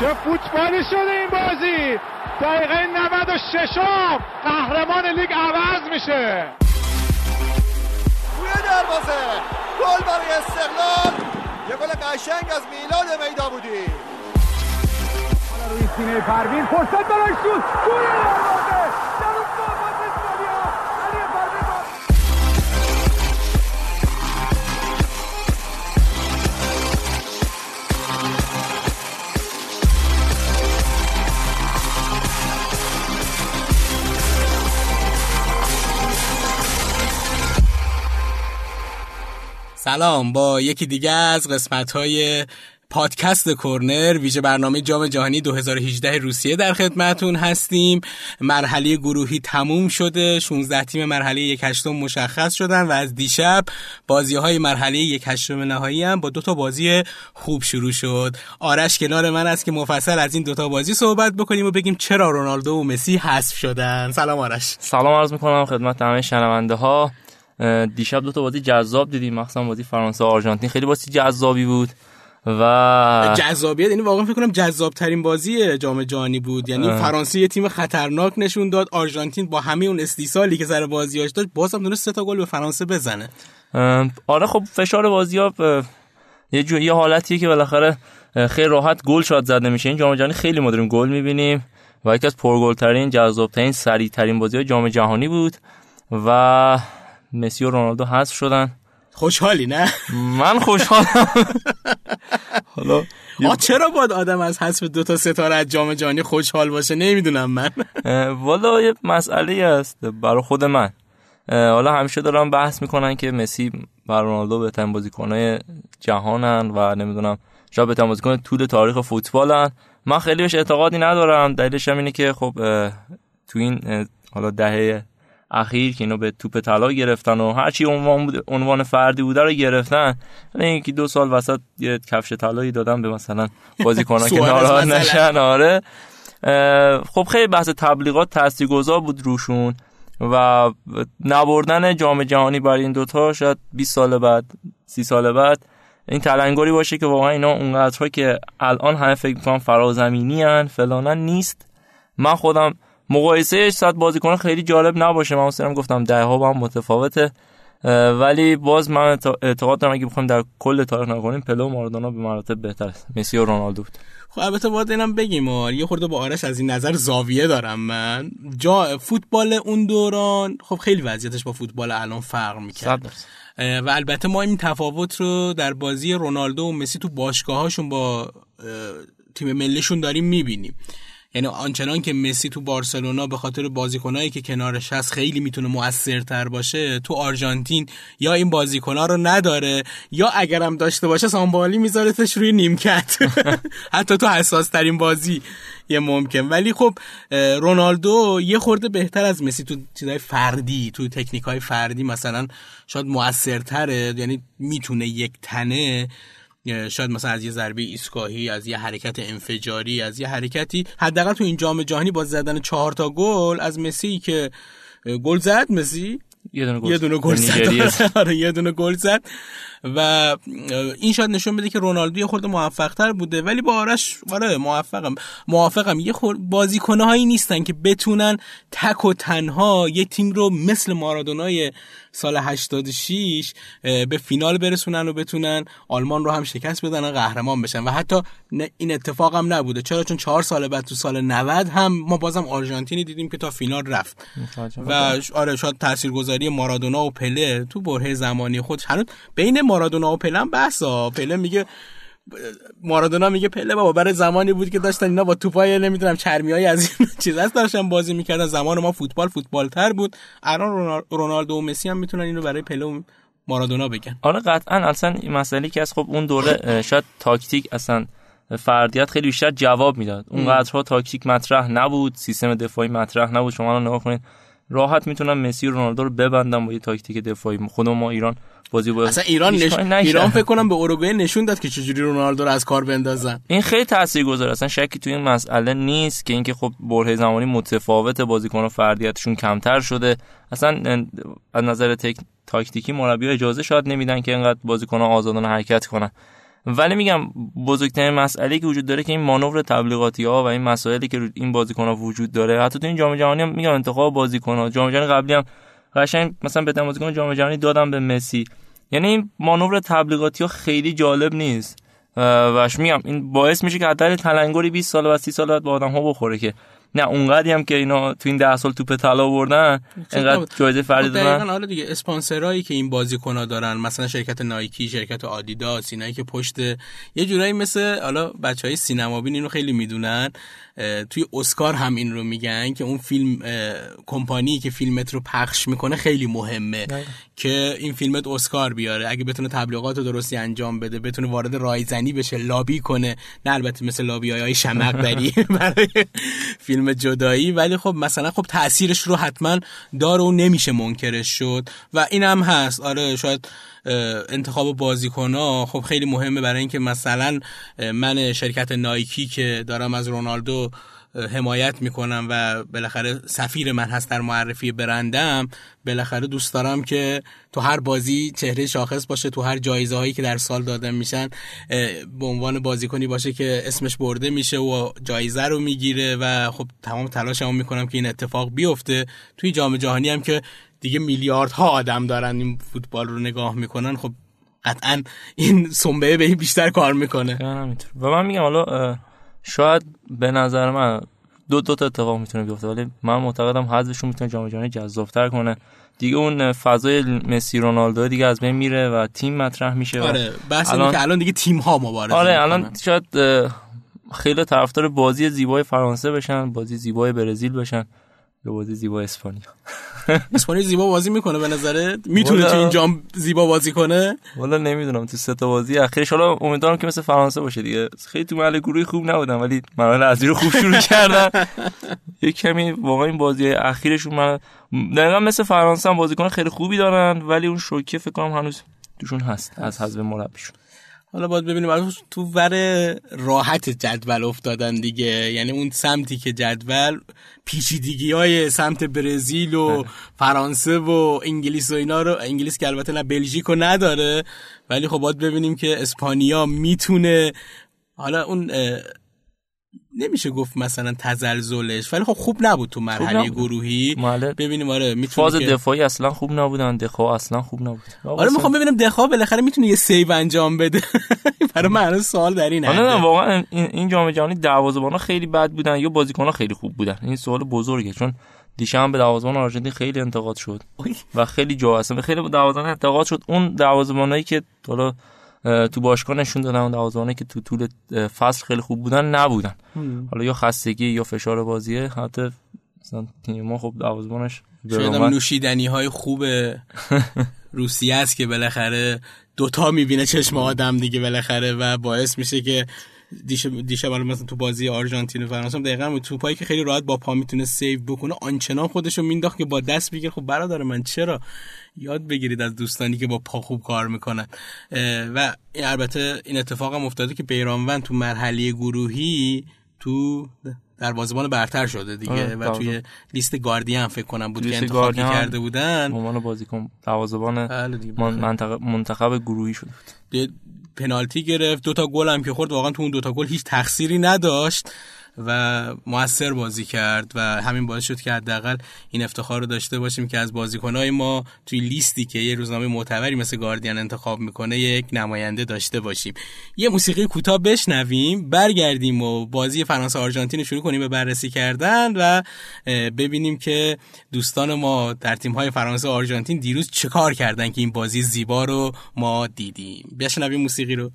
چه فوتبالی شده این بازی. دقیقه 96 قهرمان لیگ عوض میشه. توی دروازه گل برای استقلال. یه گل قشنگ از میلاد میدا بودی. حالا روی سینه پروین فرصت برای شوت. توی دروازه سلام، با یکی دیگه از قسمت‌های پادکست کورنر ویژه برنامه جام جهانی 2018 روسیه در خدمتتون هستیم. مرحله گروهی تموم شده، 16 تیم مرحله 1/8 مشخص شدن و از دیشب بازی‌های مرحله 1/8 نهایی هم با دو تا بازی خوب شروع شد. آرش کنار من است که مفصل از این دو تا بازی صحبت بکنیم و بگیم چرا رونالدو و مسی حذف شدن. سلام آرش. سلام عرض می‌کنم خدمت همه شنونده‌ها. دیشب دو تا بازی جذاب دیدیم، مخصوصا بازی فرانسه و آرژانتین خیلی بازی جذابی بود و جذابیت یعنی واقعا فکر کنم جذابترین بازی جام جهانی بود. یعنی فرانسه یه تیم خطرناک نشون داد، آرژانتین با همه اون استیصالی که سر بازیاش داشت بازم تونست 3 تا گل به فرانسه بزنه. آره خب فشار بازی‌ها یه حالتیه که بالاخره خیلی راحت گل شات زده میشه. این جام جهانی خیلی ما داریم گل می‌بینیم و یکی از پرگل‌ترین، جذاب‌ترین، سریع‌ترین بازی‌های جام جهانی بود و مسی و رونالدو حذف شدن. خوشحالی نه؟ من خوشحالم. حالا چرا باید آدم از حذف 2 تا ستاره از جام جهانی خوشحال باشه؟ نمیدونم من. والا یه مسئله است برای خود من. حالا همیشه دارم بحث میکنن که مسی و رونالدو بهترین بازیکن‌های جهانن و نمیدونم شاید بهترین بازیکن طول تاریخ فوتبالن. من خیلی بهش اعتقادی ندارم. دلیلش هم اینه که خب تو این حالا دهه اخیر که اینو به توپ طلا گرفتن و هرچی عنوان فردی بوده رو گرفتن، اینکه 2 سال وسط یه کفش طلایی دادن به مثلا بازیکن‌ها که ناراحت نشن. آره خب خیلی بحث تبلیغات تاثیرگذار بود روشون و نبردن جام جهانی برای این دوتا شاید 20 سال بعد 30 سال بعد این تلنگری باشه که واقعا اینا اونقدرها که الان همه فکر می‌کنن فرازمینی ان فلانن نیست. من خودم مقایسه 100 بازیکن خیلی جالب نباشه، من اصلا گفتم دهه‌ها با هم متفاوته، ولی باز من اعتقاد دارم اگه بخوایم در کل تاریخ نگاه کنیم پلو و مارادونا به مراتب بهتر است مسی و رونالدو بود. خب البته باید اینم بگیم یه خورده با آرش از این نظر زاویه دارم من. جا فوتبال اون دوران خب خیلی وضعیتش با فوتبال الان فرق می‌کرد و البته ما این تفاوت رو در بازی رونالدو و مسی تو باشگاه‌هاشون با تیم ملیشون داریم می‌بینیم. یعنی آنچنان که مسی تو بارسلونا به خاطر بازیکنایی که کنارش هست خیلی میتونه مؤثرتر باشه، تو آرژانتین یا این بازیکنا رو نداره یا اگرم داشته باشه سانبالی میذارتش روی نیمکت. حتی تو حساس ترین بازی یه ممکن. ولی خب رونالدو یه خورده بهتر از مسی تو چیزای فردی، تو تکنیک‌های فردی مثلا شاید مؤثرتره. یعنی میتونه یک تنه شاید مثلا از یه ضربه ایستگاهی، از یه حرکت انفجاری، از یه حرکتی، حداقل تو این جام جهانی با زدن 4 تا گل از مسی که گل زد، مسی یه دونه گل زد. آره یه دونه گل زد و این شاید نشون بده که رونالدو یه خورده موفق‌تر بوده. ولی با آرش آره موافقم یه خورده بازیکن‌هایی نیستن که بتونن تک و تنها یه تیم رو مثل مارادونای سال 86 به فینال برسونن و بتونن آلمان رو هم شکست بدن و قهرمان بشن. و حتی این اتفاق هم نبوده. چرا؟ چون 4 سال بعد تو سال 90 هم ما بازم آرژانتینی دیدیم که تا فینال رفت. و آره شاید تاثیرگذاری مارادونا و پله تو برهه زمانی خودش. هنوز بین مارادونا و پله هم بحثا. پله میگه، مارادونا میگه پله بابا برای زمانی بود که داشتن اینا با توپای نمیدونم چرمیای از این چیزا داشتن بازی میکردن. زمان ما فوتبال تر بود. الان رونالدو و مسی هم میتونن اینو برای پله و مارادونا بگن. آره قطعاً. اصلا این مسئله که از خب اون دوره شاید تاکتیک اصلا فردیت خیلی بیشتر جواب میداد. اونقدرها تاکتیک مطرح نبود، سیستم دفاعی مطرح نبود. شما الان نگاه کنید راحت میتونن مسی و رونالدو رو ببندن با یه تاکتیک دفاعی. خود ما ایران بازی بود اصلا ایران فکر کنم به اوروگوئه نشون داد که چجوری رونالدو رو از کار بندازن. این خیلی تاثیرگذار، اصلا شکی تو این مسئله نیست که اینکه خب برهه زمانی متفاوته، بازیکن‌ها فردیتشون کمتر شده. اصلا از نظر تاکتیکی مربی‌ها اجازه شاید نمیدن که اینقدر بازیکن‌ها آزادانه حرکت کنن. ولی میگم بزرگترین مسئله که وجود داره که این مانور تبلیغاتی ها و این مسائلی که این بازیکن ها وجود داره، حتی تو این جام جهانی هم میگم انتخاب بازیکن ها، جام جهانی قبلی هم قشنگ مثلا به بازیکن جام جهانی دادم به مسی، یعنی این مانور تبلیغاتی ها خیلی جالب نیست واش. میگم این باعث میشه که حتی تلنگری 20 سال و 30 سال بعد با آدم ها بخوره که نه اونقدی هم که اینا تو این 10 سال توپ طلا بردن اینقدر جایزه فردی دادن. دقیقاً حالا دیگه اسپانسرایی که این بازیکن‌ها دارن، مثلا شرکت نایکی، شرکت آدیداس، اینایی که پشت یه جورایی مثل حالا بچهای سینمابین اینو خیلی میدونن، توی اسکار هم این رو میگن که اون فیلم کمپانی که فیلمت رو پخش میکنه خیلی مهمه داید. که این فیلمت اسکار بیاره، اگه بتونه تبلیغات رو درستی انجام بده، بتونه وارد رایزنی بشه، لابی کنه، نه البته مثل لابی‌های شمق‌بری برای فیلم جدایی، ولی خب مثلا خب تأثیرش رو حتما داره و نمیشه منکرش شد. و این هم هست آره، شاید انتخاب بازیکن‌ها خب خیلی مهمه برای اینکه مثلا من شرکت نایکی که دارم از رونالدو حمایت میکنم و بالاخره سفیر من هست در معرفی برندم، بالاخره دوست دارم که تو هر بازی چهره شاخص باشه، تو هر جایزه هایی که در سال داده میشن به عنوان بازیکنی باشه که اسمش برده میشه و جایزه رو میگیره و خب تمام تلاشمو میکنم که این اتفاق بیفته. توی جام جهانی هم که دیگه میلیاردها آدم دارن این فوتبال رو نگاه میکنن، خب قطعا این سنبه به این بیشتر کار میکنه. و من میگم حالا شاید به نظر من دو تا اتفاق میتونه بیفته، ولی من معتقدم حذفشون میتونه جام جهانی جذاب‌تر کنه دیگه. اون فضای مسی رونالدو دیگه از بین میره و تیم مطرح میشه. آره بحث اینه که الان دیگه تیم ها مبارزه. آره الان شاید خیلی طرفدار بازی زیبای فرانسه بشن، بازی زیبای برزیل بشن، یه بازی زیبای اسپانیا. اسپانیا زیبا بازی میکنه به نظرت؟ میتونه تو این جام زیبا بازی کنه؟ والا نمیدونم، تو سه تا بازی آخرش حالا امیدوارم که مثل فرانسه باشه دیگه. خیلی تو مرحله گروهی خوب نبودن ولی مراحل اصلی رو خوب شروع کردن. یه کمی واقعا این بازی اخیرشون من دقیقاً مثل فرانسه هم بازیکن خیلی خوبی دارن ولی اون شوکه فکر کنم هنوز توشون هست از حذف مربیشون. حالا باید ببینیم، الان تو ور راحت جدول افتادن دیگه، یعنی اون سمتی که جدول پیچیدگی‌های سمت برزیل و فرانسه و انگلیس و اینا رو، انگلیس که البته نه بلژیکو نداره، ولی خب باید ببینیم که اسپانیا میتونه، حالا اون نمیشه گفت مثلا تزلزلش، ولی خب خوب نبود تو مرحله گروهی. ببینیم آره میتونه فاز دفاعی اصلا خوب نبودن، دفاع اصلا خوب نبود. آره میخوام ببینم دفاع بالاخره میتونه یه سیو انجام بده. برای من سوال در اینه. نه واقعا این جام جهانی دروازه‌بانا خیلی بد بودن یا بازیکن‌ها خیلی خوب بودن؟ این سوال بزرگه، چون دیشب به دروازه‌بان آرژانتین خیلی انتقاد شد و خیلی جا اصلا خیلی دروازه‌بان انتقاد شد. اون دروازه‌بانایی که حالا تو باشگاه نشون دادن، دروازه‌بانی که تو طول فصل خیلی خوب بودن نبودن. حالا یا خستگی یا فشار بازیه، حتی مثلا تیم ما خب دروازه‌بانش شاید هم نوشیدنی‌های خوب روسیه است که بالاخره دوتا می‌بینه چشم آدم دیگه بالاخره و باعث میشه که دیشب حالا مثلا تو بازی آرژانتین و فرانسه دقیقاً توپایی که خیلی راحت با پا میتونه سیو بکنه آنچنان خودشو مینداخت که با دست بگیر. خب برادر من چرا؟ یاد بگیرید از دوستانی که با پا خوب کار میکنن. و البته این اتفاق هم افتاده که بیرانوند تو مرحله گروهی تو دروازه‌بان برتر شده دیگه و توی لیست گاردین فکر کنم بود که انتخاب کرده بودن عنوان بازیکن دروازه‌بان منتخب گروهی شده بود. پنالتی گرفت، دوتا گل هم که خورد واقعا تو اون دوتا گل هیچ تقصیری نداشت و موثر بازی کرد و همین باعث شد که حداقل این افتخار رو داشته باشیم که از بازیکن‌های ما توی لیستی که یه روزنامه معتبری مثل گاردین انتخاب میکنه یک نماینده داشته باشیم. یه موسیقی کوتاه بشنویم، برگردیم و بازی فرانسه آرژانتین رو شروع کنیم به بررسی کردن و ببینیم که دوستان ما در تیم‌های فرانسه آرژانتین دیروز چه کار کردن که این بازی زیبا رو ما دیدیم. بشنویم موسیقی رو.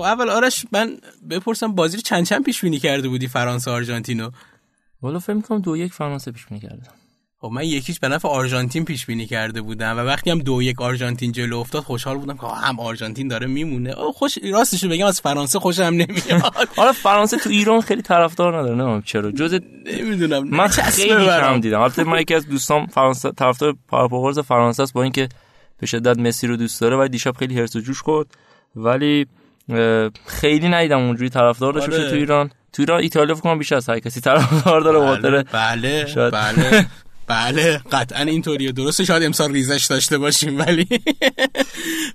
اول آرش من بپرسم بازی رو چند پیش بینی کرده بودی فرانسه آرژانتین رو؟ والا فکر می‌کنم 2-1 فرانسه پیش بینی کردم. خب من یکیش به نفع آرژانتین پیش بینی کرده بودم و وقتی هم 2-1 آرژانتین جلو افتاد خوشحال بودم که هم آرژانتین داره میمونه. خوش راستش بگم از فرانسه خوشم نمیاد. حالا فرانسه تو ایران خیلی طرفدار نداره، نمیدونم چرا، جز نمیدونم من خیلی کم دیدم. البته من یکی از دوستام فرانسه طرفدار پاراپاگورز فرانسه است، با اینکه به شدت مسی رو دوست داره ولی دیشب خیلی هرس و جوش خورد، ولی خیلی ندیدم اونجوری طرفدار داشته باشه. تو ایران ایتالیا فکر کنم بیشتر از هر کسی طرفدار داره. بله بله بله بله قطعا اینطوریه، درسته شاید امسال ریزش داشته باشیم ولی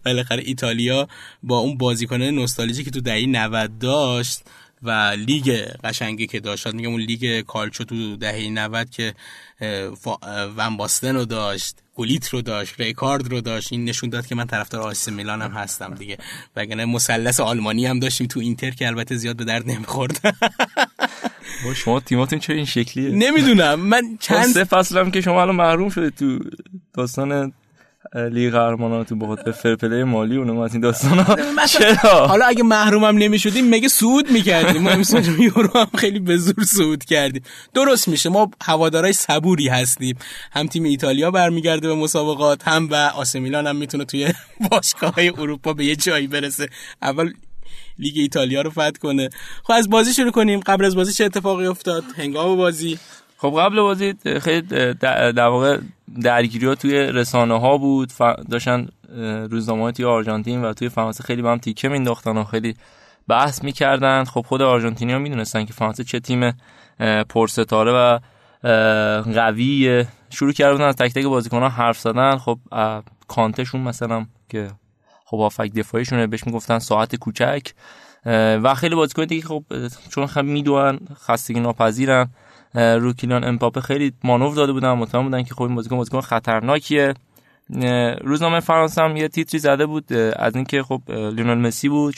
بالاخره ایتالیا با اون بازیکنان نوستالژی که تو دهه 90 داشت و لیگ قشنگی که داشت، میگم اون لیگ کالچو تو دهه 90 که ون باستن رو داشت، گولیت رو داشت، ریکارد رو داشت، این نشون داد که من طرفدار آیس میلان هم هستم دیگه، وگرنه مثلث آلمانی هم داشتیم تو اینتر که البته زیاد به درد نمیخورد. شما تیماتون چه این شکلیه؟ نمیدونم من چند سه فصلم که شما الان محروم شده تو داستان لیگ قهرمانان تو بخاطر فرپلی مالی اونم از این داستانا. چرا حالا اگه محرومم نمیشدیم مگه صعود میکردیم؟ ما امسال یورو هم خیلی به زور صعود کردیم. درست میشه ما هوادارای صبوری هستیم، هم تیم ایتالیا برمیگرده به مسابقات، هم و آس میلان هم میتونه توی باشگاه‌های اروپا به یه جایی برسه، اول لیگ ایتالیا رو فتح کنه. خب از بازی شروع کنیم. قبل از بازی چه اتفاقی افتاد هنگام بازی؟ خب قبل بازی خیلی در واقع درگیری‌ها توی رسانه‌ها بود، داشتن روزنامه‌ها توی آرژانتین و توی فرانسه خیلی با هم تیکه مینداختن و خیلی بحث می‌کردن. خب خود آرژانتینی‌ها می‌دونستن که فرانسه چه تیم پرستاره و قویه، شروع کردن از تک تک بازیکن‌ها حرف زدن. خب کانتشون مثلا که خب هافک دفاعیشونه بهش میگفتن ساعت کوچک و خیلی بازیکن دیگه. خب چون میدونن خستگی ناپذیرن، رو کیلان امپاپه خیلی مانور داده بودن، مطمئن بودن که خب این بازیکن خطرناکیه. روزنامه فرانسه هم یه تیتری زده بود از اینکه خب لیونل مسی بود،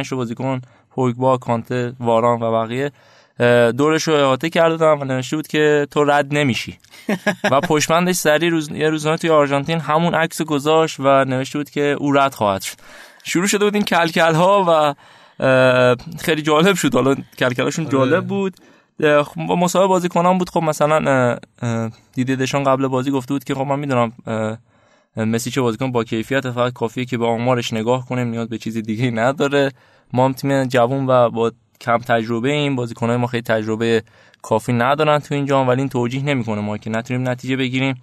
4-5 بازیکن پوگبا، کانته، واران و بقیه دورش رو احاطه کرده بودن و نوشته بود که تو رد نمیشی و پشمندش سری یه روزنامه توی آرژانتین همون عکس گذاشت و نوشته بود که او رد خواهد شد. شروع شده بود این کلکل‌ها و خیلی جالب شد. حالا کلکل‌هاشون جالب بود. مصاحبه بازیکنان بود. خب مثلا دیده دشان قبل بازی گفته بود که خب من میدونم مسی چه بازیکن با کیفیت، فقط کافیه که به آمارش نگاه کنیم، نیاز به چیز دیگه نداره. ما هم تیم جوان و با کم تجربه ایم، بازیکنان ما خیلی تجربه کافی ندارن تو این جام، ولی این توجیه نمیکنه ما که نتونیم نتیجه بگیریم،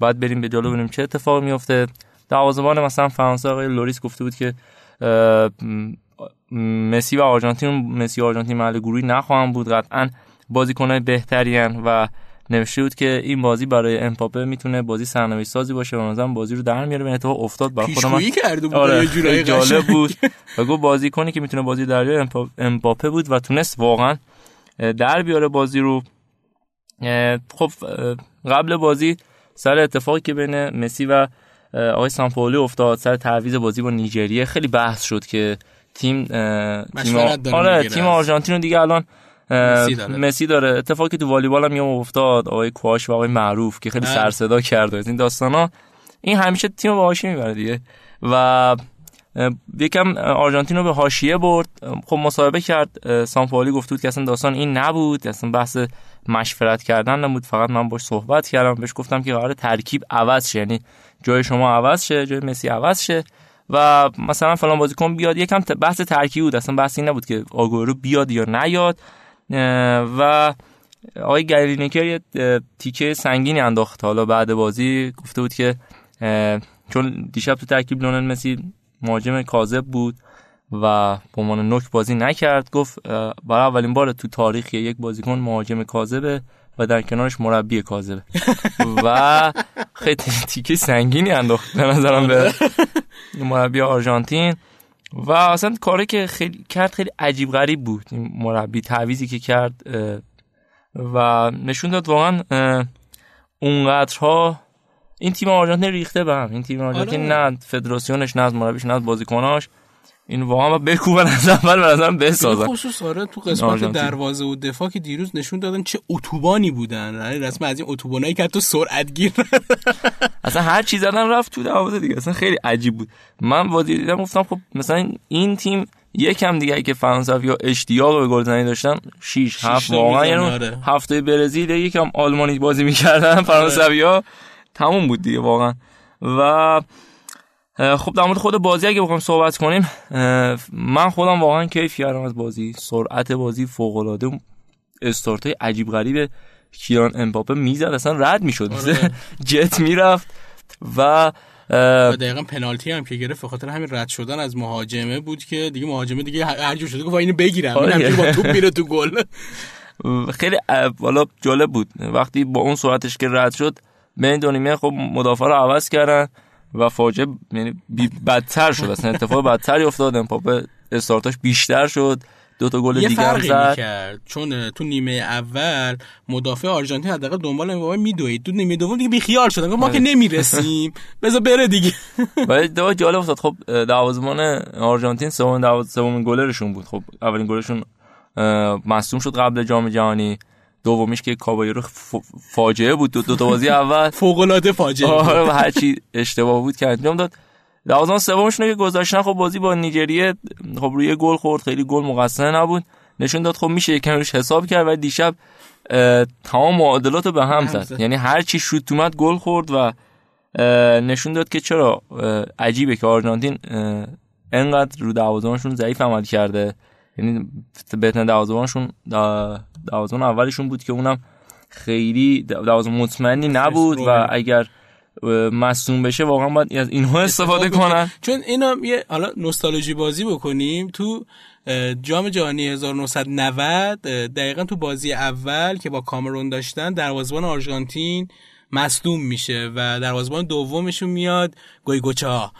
بعد بریم به جلو ببینیم چه اتفاق میفته. دروازه‌بان مثلا فرانسه آقای لوریس گفته بود که مسی و آرژانتین، مسی و آرژانتین محل گروهی نخواهند بود، قطعاً بازیکن‌های بهترین و نوشته بود که این بازی برای امپاپه میتونه بازی سرنوشت سازی باشه و مثلا بازی رو در میاره. به اتفاق افتاد برای خودم یه جورایی جالب بود و گفت بازیکنی که میتونه بازی در بیاره امپاپه بود و تونست واقعا در بیاره بازی رو. خب قبل بازی سر اتفاقی که بین مسی و آقای سامپائولی افتاد سر تعویض بازی با نیجریه خیلی بحث شد که تیم آرژانتین رو دیگه الان مسی داره. اتفاقی تو والیبال هم یه افتاد، آقای کواش و آقای معروف که خیلی سر صدا کرد این داستانا، این همیشه تیم باهاش میبره دیگه و یکم آرژانتین رو به حاشیه برد. خب مصاحبه کرد سامپائولی، گفت بود که اصلا داستان این نبود، اصلا بحث مشورت کردن نبود، فقط من باش صحبت کردم، بهش گفتم که قرار ترکیب عوض شه، یعنی جای شما عوض شه، جای مسی عوض شه و مثلا فلان بازیکن بیاد. یکم بحث ترکیب بود، اصلا بحث این نبود که آگورو بیاد یا نیاد. و آقای گرینیکر یه تیکه سنگینی انداخت حالا بعد بازی، گفته بود که چون دیشب تو ترکیب لیونل مسی مهاجم کاذب بود و به عنوان نوک بازی نکرد، گفت برای اولین بار تو تاریخ یک بازیکن مهاجم کاذبه و در کنارش مربی کاذبه و خیلی تیکه سنگینی انداخت به نظرم به مربی آرژانتین و اصلا کاری که خیلی کرد خیلی عجیب غریب بود. این مربی تعویضی که کرد و نشون داد واقعا اونقدرها این تیم آرژانتین ریخته به هم، این تیم آرژانتین نه فدراسیونش، نه از مربیش، نه از بازیکناش، این واقعا بکوبن از اول برازم بسازن. خصوص آره تو قسمت دروازه و دفاع که دیروز نشون دادن چه اتوبانی بودن، رسما از این اتوبانایی که تو سرعتگیر اصلا هر چیز زدن رفت تو دروازه دیگه، اصلا خیلی عجیب بود. من دیدم گفتم خب مثلا این تیم یکم دیگه که فرانسوی ها اشتیاق به گلزنی داشتن 6-7 واقعا، یعنی هفته برزیل یکم آلمانی بازی می‌کردن فرانسوی ها تموم بود دیگه واقعا. و خب در مورد خود بازی اگه بخوام صحبت کنیم، من خودم واقعا کیف کردم از بازی، سرعت بازی فوق‌العاده، استارت‌های عجیب غریب کیان امباپه میزد اصلا رد میشد جت میرفت و دقیقاً پنالتی هم که گرفت به خاطر همین رد شدن از مهاجمه بود که دیگه مهاجمه دیگه هر جور شده گفت اینو بگیرم، این همینجوری با توپ میره تو گل. خیلی والا جالب بود وقتی با اون سرعتش که رد شد. بین دو نیمه خب مدافع رو عوض کردن و فاجعه، یعنی بدتر شد اصلا، اتفاق بدتری افتاد. امباپه استارتاش بیشتر شد، دو تا گل دیگه هم زد، چون تو نیمه اول مدافع آرژانتین حداقل دنبال امباپه میدوید، تو نیمه دوم دیگه بیخیال شدن، گفت ما که نمیرسیم بذار بره دیگه. ولی دو جالب افتاد. خب دروازه‌بان آرژانتین سومین گلرشون بود، خب اولین گلشون مصدوم شد قبل جام جهانی، دومیش که کابایرو فاجعه بود، دو تا بازی اول فوق العاده فاجعه بود، هر چی اشتباه بود که انجام داد. لازم سومشون که گذاشتن خب بازی با نیجریه، خب روی گل خورد، خیلی گل مقصر نبود، نشون داد خب میشه یکم روش حساب کرد. و دیشب تمام معادلاتو به هم زد، یعنی هر چی شوت اومد گل خورد و نشون داد که چرا عجیبه که آرژانتین انقدر رو دروازه‌بانشون ضعیف عمل کرده. یعنی بهترین دروازه‌بانشون دروازه‌بان اولشون بود که اونم خیلی دروازه‌بان مطمئنی نبود و اگر مصدوم بشه واقعا باید از اینها استفاده کنن. چون اینا یه حالا نوستالژی بازی بکنیم، تو جام جهانی 1990 دقیقاً تو بازی اول که با کامرون داشتن دروازه‌بان آرژانتین مصدوم میشه و دروازه‌بان دومشون میاد گویگوچا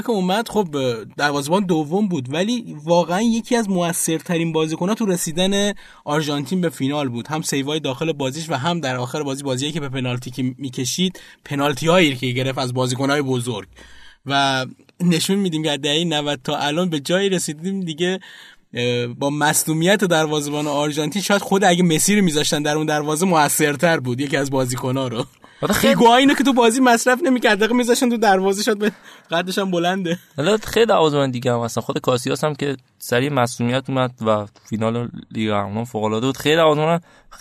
که اومد، خب دروازه‌بان دوم بود ولی واقعا یکی از موثرترین بازیکن‌ها تو رسیدن آرژانتین به فینال بود، هم سیوای داخل بازیش و هم در آخر بازی که به پنالتی که می‌کشید، پنالتی‌هایی که گرفت از بازیکن‌های بزرگ و نشون میدیم که دقیقه 90 تا الان به جایی رسیدیم دیگه با مصدومیت دروازه‌بان آرژانتین. شاید خود اگه مسی رو می‌ذاشتن در اون دروازه موثرتر بود یکی از بازیکن‌ها رو. خیلی گواینه که تو بازی مصرف نمی‌کرد، دقیقاً می‌ذاشتن تو دروازه، شد به قدش هم بلنده. حالا خیلی دروازه‌بان دیگه هم اصلا خود کاسیاس هم که سری مصدومیت اومد و فینال لیگ قهرمانان فوق‌العاده بود. خیلی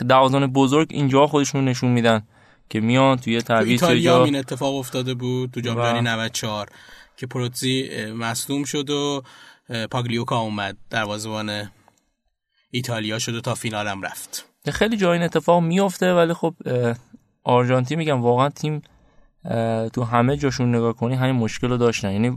دروازه‌بان بزرگ اینجا خودشون نشون میدن که میان توی تعویض جا. ایتالیا این اتفاق افتاده بود تو جام جهانی 94 که پروتزی مصدوم شد و پاگلیوکا اومد دروازه‌بان ایتالیا شد و تا فینال هم رفت. خیلی جای این اتفاق میفته ولی خب آرژانتین میگم واقعا تیم تو همه جاشون نگاه کنی همین مشکل رو داشتن، یعنی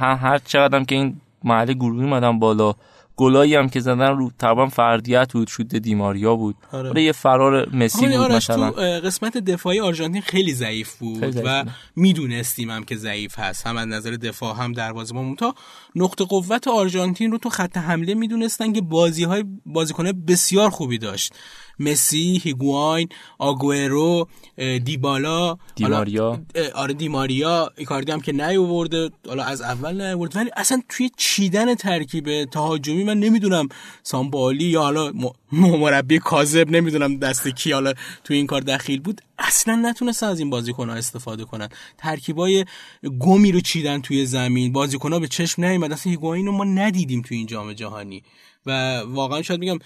هر چقدرم که این مرحله گروهی اومدن بالا، گلایی هم که زدن رو طبعا فردیت بود، شوت دیماریا بود، آره یه فرار مسی بود مثلا. تو قسمت دفاعی آرژانتین خیلی ضعیف بود و میدونستیم هم که ضعیف هست، هم از نظر دفاع هم دروازه‌بان. اونتا نقطه قوت آرژانتین رو تو خط حمله میدونستن که بازیکن‌های بسیار خوبی داشت، مسی، هیگواین، آگوئرو، دیبالا، دیماریا، آره دیماریا، ایکاردی هم که نیاورده، حالا از اول نیاورد، ولی اصلا توی چیدن ترکیب تهاجمی من نمیدونم سامبالی یا حالا مربی کاذب نمیدونم دست کی حالا توی این کار دخیل بود، اصلا نتونستن از این بازیکن‌ها استفاده کنن. ترکیبای گمی رو چیدن توی زمین، بازیکن‌ها به چشم نیومد، اصلا هیگواین رو ما ندیدیم توی این جام جهانی و واقعا شاید میگم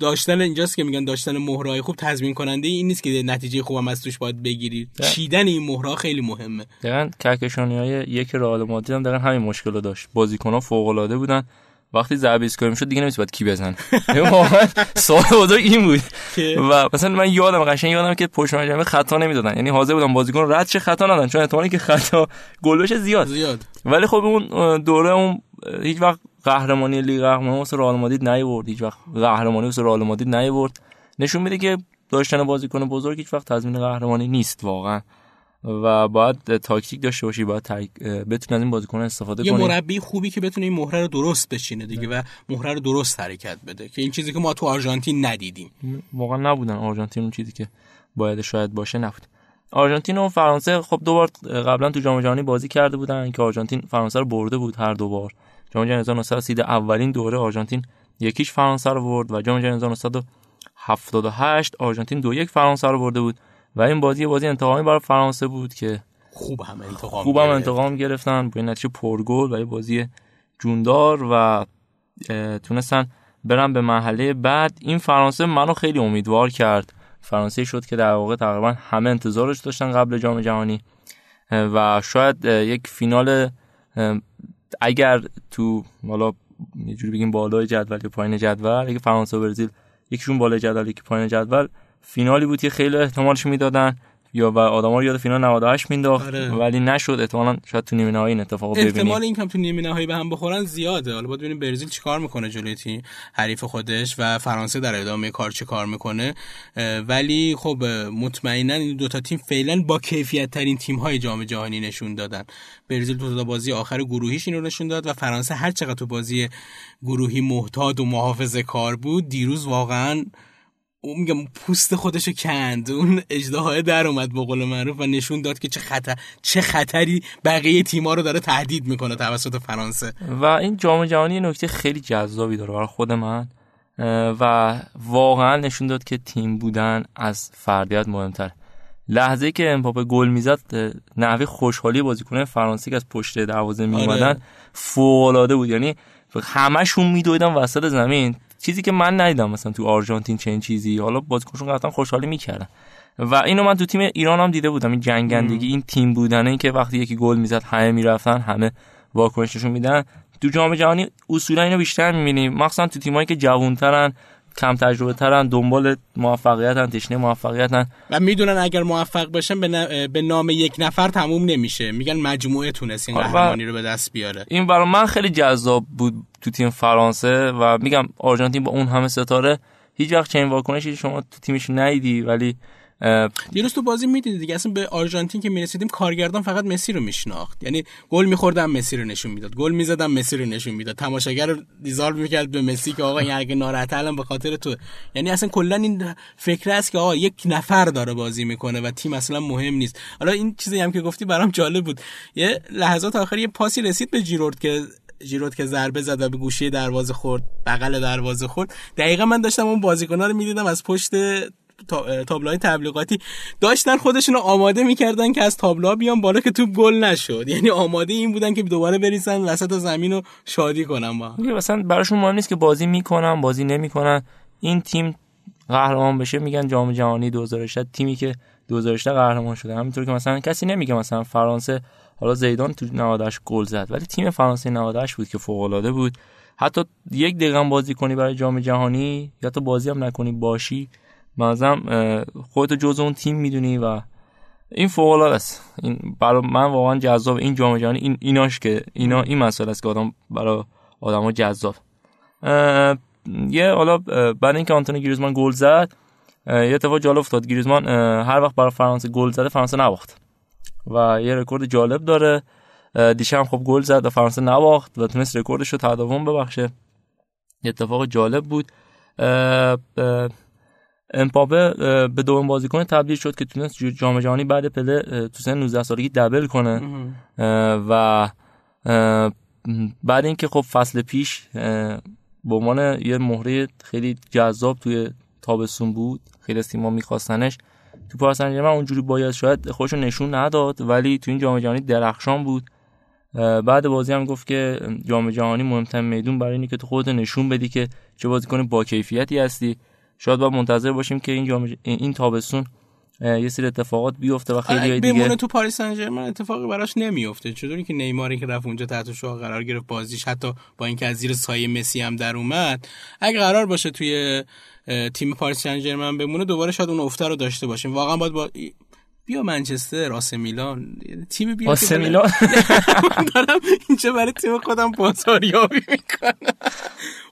داشتن اینجاست که میگن داشتن مهرهای خوب تضمین کننده این نیست که نتیجه خوبم از توش باید بگیری. چیدن این مهرها خیلی مهمه. دقیقاً کهکشانی‌های یک رئال مادرید هم دارن همین مشکل رو داشت، بازیکن‌ها فوق‌العاده بودن وقتی ضربه ایستگاهی میشد دیگه نمی‌شد کی بزنه. واقعا سوال این بود و مثلا من قشنگ یادم که پشت مجموعه خطا نمیدادن، یعنی حاضر بودن بازیکن رد چه خطا ندادن چون احتمالی که خطا گل بشه زیاد. ولی خب اون دوره اون هیچ وقت قهرمانی لیگ قهرمانان واسه رئال مادرید نیاورد، هیچ وقت قهرمانی واسه رئال مادرید نیاورد، نشون میده که داشتن بازیکن بزرگ هیچ وقت تضمین قهرمانی نیست واقعا و باید تاکتیک داشته باشی، باید بتونی از این بازیکن‌ها استفاده کنی، یه مربی خوبی که بتونه این مهره رو درست بچینه دیگه و مهره رو درست حرکت بده که این چیزی که ما تو آرژانتین ندیدیم واقعا. نبودن آرژانتین اون چیزی که باید شاید باشه نبود. آرژانتین و فرانسه خب دو بار قبلا تو جام جهانی بازی کرده بودن که آرژانتین فرانسه رو برده بود هر دو بار. جام جهانی 1930 اولین دوره آرژانتین یکیش فرانسه رو برد و جام جهانی 1978 آرژانتین 2-1 فرانسه رو برده بود و این بازی انتقامی برای فرانسه بود که خوب هم انتقام گرفتن با این نتیجه پرگل و یه بازی جوندار و تونستن برن به مرحله بعد. این فرانسه منو خیلی امیدوار کرد. فرانسه شد که در واقع تقریبا همه انتظارش داشتن قبل جام جهانی و شاید یک فینال اگر تو حالا یه جوری بگیم بالای جدول یا پایین جدول، اگه فرانسه و برزیل یکیشون بالای جدول یکی پایین جدول، فینالی بود که خیلی احتمالش میدادن یا و آدما رو یاد فینال 98 مینداخت. آره. ولی نشد. احتمالاً شاید تو نیمه نهایی این اتفاقو ببینیم. احتمال اینکم تو نیمه نهایی به هم بخورن زیاده. حالا باید ببینیم برزیل چیکار میکنه جلوی تیم حریف خودش و فرانسه در ادامه کار چیکار میکنه. ولی خب مطمئنا این دو تا تیم فعلا با کیفیت ترین تیم های جام جهانی نشون دادن. برزیل تو تا بازی آخر گروهیش اینو نشون داد و فرانسه هر چقدر تو بازی گروهی محتاط و محافظه‌کار بود، دیروز واقعاً میگم پوست خودشو کند، اون اژدهای در اومد به قول معروف و نشون داد که چه خطری بقیه تیم‌ها رو داره تهدید میکنه توسط فرانسه. و این جام جهانی نکته خیلی جذابی داره برای خود من و واقعا نشون داد که تیم بودن از فردیت مهمتره. لحظه‌ای که امباپه گل میزد، نحوه خوشحالی بازیکنان فرانسه که از پشت دروازه میومدن فوق‌العاده بود. یعنی همه‌شون میدویدن وسط زمین، چیزی که من ندیدم مثلا تو آرژانتین چنین چیزی. حالا بازیکنشون قطعا خوشحالی میکردن و اینو من تو تیم ایران هم دیده بودم، این جنگندگی، این تیم بودنه، این که وقتی یکی گل میزد همه میرفتن، همه واکنششون میدن. تو جام جهانی اصولا اینو بیشتر میبینیم، مخصوصا تو تیمایی که جوانترن، کم تجربه ترن، دنبال موفقیتن، تشنه موفقیتن و میدونن اگر موفق بشن به نام یک نفر تموم نمیشه، میگن مجموعه تونست این قهرمانی رو به دست بیاره. این برای من خیلی جذاب بود تو تیم فرانسه و میگم آرژانتین با اون همه ستاره هیچ وقت چنین واکنشی شما تو تیمش ندیدی. ولی دیروز تو بازی میدیدید دیگه، اصلا به آرژانتین که میرسیدیم کارگردان فقط مسی رو میشناخت، یعنی گل میخوردم مسی رو نشون میداد، گل میزدم مسی رو نشون میداد، تماشاگر رو دیزالو میکرد به مسی که آقا این اگه ناراحت الان به خاطر تو. یعنی اصلا کلا این فکر است که آقا یک نفر داره بازی میکنه و تیم اصلا مهم نیست. حالا این چیزی هم که گفتی برام جالب بود، یه لحظات آخر یه پاسی رسید به جیرود که ضربه زد و به گوشه دروازه خورد، بغل دروازه خورد. دقیقاً من داشتم اون بازیکن‌ها رو میدیدم از پشت تابلوهای تبلیغاتی داشتن خودشونو آماده میکردن که از تابلوها بیان بالا که توپ گل نشود، یعنی آماده این بودن که دوباره بریزن وسط زمین و شادی کنن با هم. مثلا براشون مهم نیست که بازی میکنن بازی نمیکنن، این تیم قهرمان بشه. میگن جام جهانی 2018 تیمی که 2018 قهرمان شده، همینطور که مثلا کسی نمیگه مثلا فرانسه، حالا زیدان تو 98 گل زد ولی تیم فرانسه 98 بود که فوق العاده بود. حتی یک دقیقه بازی کنی برای جام جهانی یا تو بازی هم نکنی باشی، مازم خودتو جزء اون تیم میدونی و این فوق العاده است. این برای من واقعا جذاب این جام جهانی، این ایناش که اینا این مسئله است که آدم برای آدم‌ها جذاب. یه حالا بعد اینکه آنتونی گریزمان گل زد یه اتفاق جالب افتاد. گریزمان هر وقت برای فرانسه گل زده فرانسه نباخت و یه رکورد جالب داره. دیشب خب گل زد و فرانسه نباخت و تونست رکوردش رو تداوم ببخشه. یه اتفاق جالب بود. امباپه به دوم بازیکن تبدیل شد که تونست جام جهانی بعد پله تو سن 19 سالگی دبل کنه و بعد اینکه خب فصل پیش به عنوان یه مهره خیلی جذاب توی تابستون بود، خیلی از تیم‌ها می‌خواستنش، تو پاریس سن ژرمن اونجوری باید شاید خودشو نشون نداد ولی تو این جام جهانی درخشان بود. بعد بازی هم گفت که جام جهانی مهمترین میدون برای اینه که تو خودت نشون بدی که چه بازیکن با کیفیتی هستی. شاید باید منتظر باشیم که این تابستون یه سری اتفاقات بیفته و خیلی دیگه بمونه. تو پاریس سن ژرمن اتفاقی براش نمیفته، چطوری که نیماری که رفت اونجا تحت شعاع قرار گرفت، بازیش حتی با اینکه از زیر سایه مسی هم در اومد، اگه قرار باشه توی تیم پاریس سن ژرمن بمونه دوباره شاید اون افته رو داشته باشیم. واقعا باید بیا منچستر، آسه میلان، تیم بیا آسه میلان دارم اینجا برای تیم خودم بازاریابی میکنم.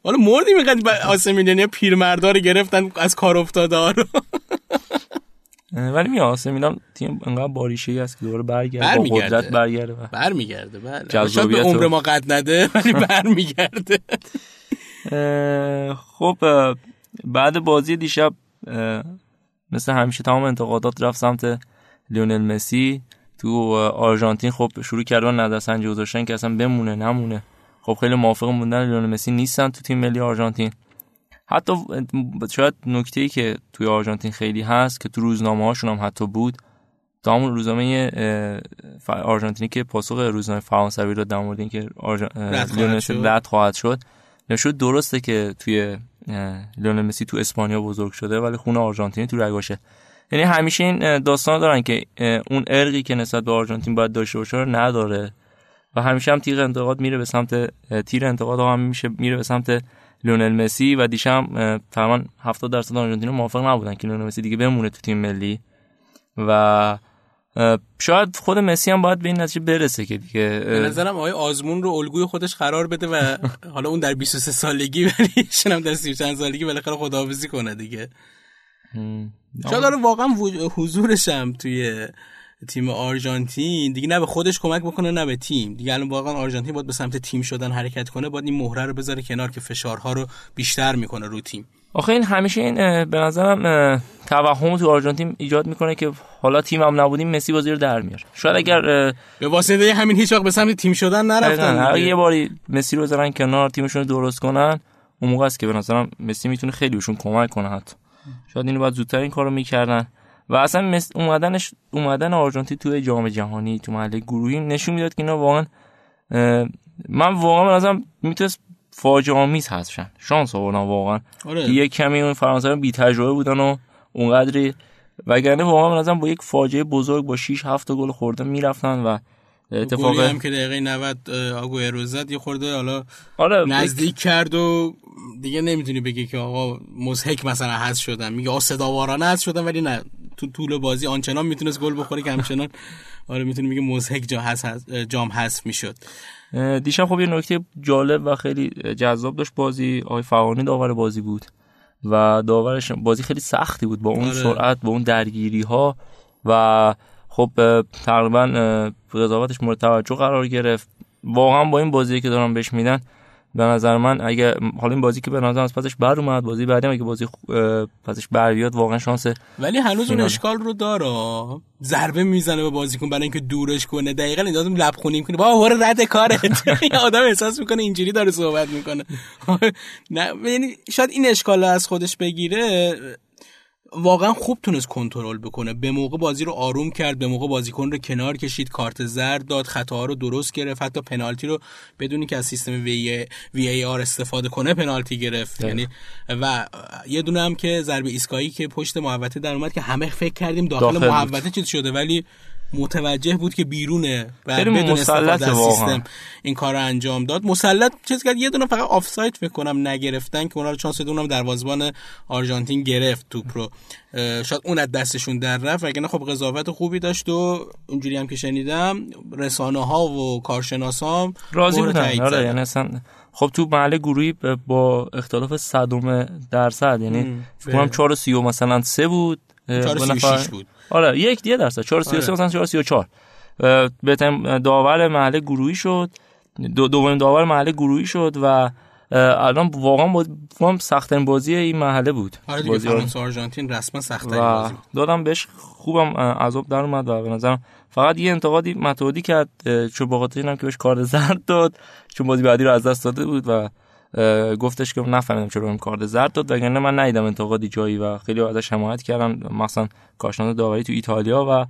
حالا مردی میگن آسه میلان پیرمردا رو گرفتن از کار افتاده رو ولی میاد آسه میلان تیم انقدر باریشه‌ای است که دوباره برگرده، با قدرت برمیگرده. بله شاید به عمر ما قد نده ولی برمیگرده. خب بعد بازی دیشب مثل همیشه تمام انتقادات رفت سمت لیونل مسی. تو آرژانتین خب شروع کردن نظرسنجی گذاشتن که اصلا بمونه نمونه. خب خیلی موافق موندن لیونل مسی نیستن تو تیم ملی آرژانتین. حتی شاید نکته‌ای که توی آرژانتین خیلی هست که تو روزنامه‌هاشون هم حتی بود، تا همون روزنامه آرژانتینی که پاسخ روزنامه فرانسوی رو در مورد اینکه لیونل مسی رد خواهد شد نشد. درسته که توی لیونل مسی تو اسپانیا بزرگ شده ولی خونه آرژانتینی تو رگاشه. یعنی همیشه این داستانا دارن که اون ارقی که نسبت به آرژانتین باید داشته باشه رو نداره و همیشه هم تیر انتقاد میره به سمت لیونل مسی و دیشب تقریبا 70% آرژانتین‌ها موافق نبودن که لیونل مسی دیگه بمونه تو تیم ملی و شاید خود مسی هم باید به این نتیجه برسه که دیگه به نظرم آقای آزمون رو الگوی خودش قرار بده و حالا اون در 23 سالگی ولی ایشون هم در 30 چند سالگی بالاخره خداحافظی کنه دیگه. شاید داره واقعا حضورش هم توی تیم آرژانتین دیگه نه به خودش کمک بکنه نه به تیم دیگه. الان واقعا آرژانتین باید به سمت تیم شدن حرکت کنه، باید این مهره رو بذاره کنار که فشارها رو بیشتر میکنه رو تیم. آخه این همیشه این به نظرم توهم تو آرژانتین ایجاد میکنه که حالا تیم هم نبودیم مسی بازی رو در میاره. شاید اگر به واسطه همین هیچ وقت به سمت تیم شدن نرفتن، اگه یه باری مسی رو بذارن کنار تیمشون رو درست کنن، اون موقع است که به نظرم مسی میتونه خیلی بهشون کمک کنه. حتی شاید اینو بعد زودتر این کارو میکردن و اصلا اومدن آرژانتین توی جام جهانی تو مرحله گروهی نشون میداد که اینا واقعا من واقعا مثلا میتونست فاجعه آمیز هستن. شانس آوردن واقعا که یه کمی اون فرانسوی بی تجربه بودن و اونقدری، وگرنه واقعا مثلا با یک فاجعه بزرگ با 6-7 گل خورده میرفتن و اتفاقی هم که دقیقه 90 آگوئرو زد یه خورده حالا نزدیک کرد و دیگه نمیتونی بگی که آقا مضحک مثلا حذف شدن، میگه آ صداوارانه حذف شدن، ولی نه تو طول بازی آنچنان میتونست گل بخوره که همچنان آره میتونی میگه مضحک جام حذف میشد. دیشب خب یه نکته جالب و خیلی جذاب داشت بازی. آقای فغانی داور بازی بود و داورش بازی خیلی سختی بود با اون سرعت، با اون درگیری ها و خب تقریبا قضاوتش مورد توجه قرار گرفت. واقعا با این بازی که دارن بهش میدن به نظر من اگه حالا این بازی که به نظر از پسش بر اومد، بازی بعدی اگه بازی پسش بر بیاد واقعا شانس، ولی هنوز اون اشکال رو داره. ضربه میزنه به بازیکن برای اینکه دورش کنه، دقیقاً اندازم لبخونی میکنه با هور رد کاره. آدم احساس میکنه اینجوری داره صحبت میکنه. نه یعنی شاید این اشکال از خودش بگیره. واقعا خوب تونست کنترل بکنه، به موقع بازی رو آروم کرد، به موقع بازیکن رو کنار کشید، کارت زرد داد، خطاها رو درست گرفت، حتی پنالتی رو بدونی که از سیستم VAR استفاده کنه پنالتی گرفت. یعنی و یه دونه هم که ضربه ایستگاهی که پشت محوطه در اومد که همه فکر کردیم داخل محوطه چیز شده ولی متوجه بود که بیرونه و بدون مسلط سیستم این کار رو انجام داد. مسلط چیز کرد. یه دونه فقط آفساید فکر کنم نگرفتن که اونا رو چانس دادن، اونم دروازه‌بان آرژانتین گرفت توپ رو، شاید اون از دستشون در رفت، وگرنه خب قضاوت خوبی داشت و اونجوری هم که شنیدم رسانه‌ها و کارشناسا راضی بودن. آره یعنی اصلا خب تو مرحله گروهی با اختلاف 0.01% یعنی فکر کنم 4.30 مثلا 3 بود 4.36 بود. آره 1% 433 مثلا 434 بهترین داور محله گروهی شد، دومین داور محله گروهی شد و الان واقعا هم سخت‌ترین بازی این محله بود. آره دیگه فرانسه آرژانتین رسما سخت‌ترین بازی بود. دادم بهش خوبم عذاب در اومد و به نظرم فقط یه انتقادی متعادی کرد چون بخاطر اینم که بهش کارت زرد داد چون بازی بعدی رو از دست داده بود و گفتش که نفهمیدم چرا این کارت زرد داد، وگرنه من ندیدم انتقادی جایی و خیلی ازش حمایت کردم، مثلا کارشناس داوری تو ایتالیا و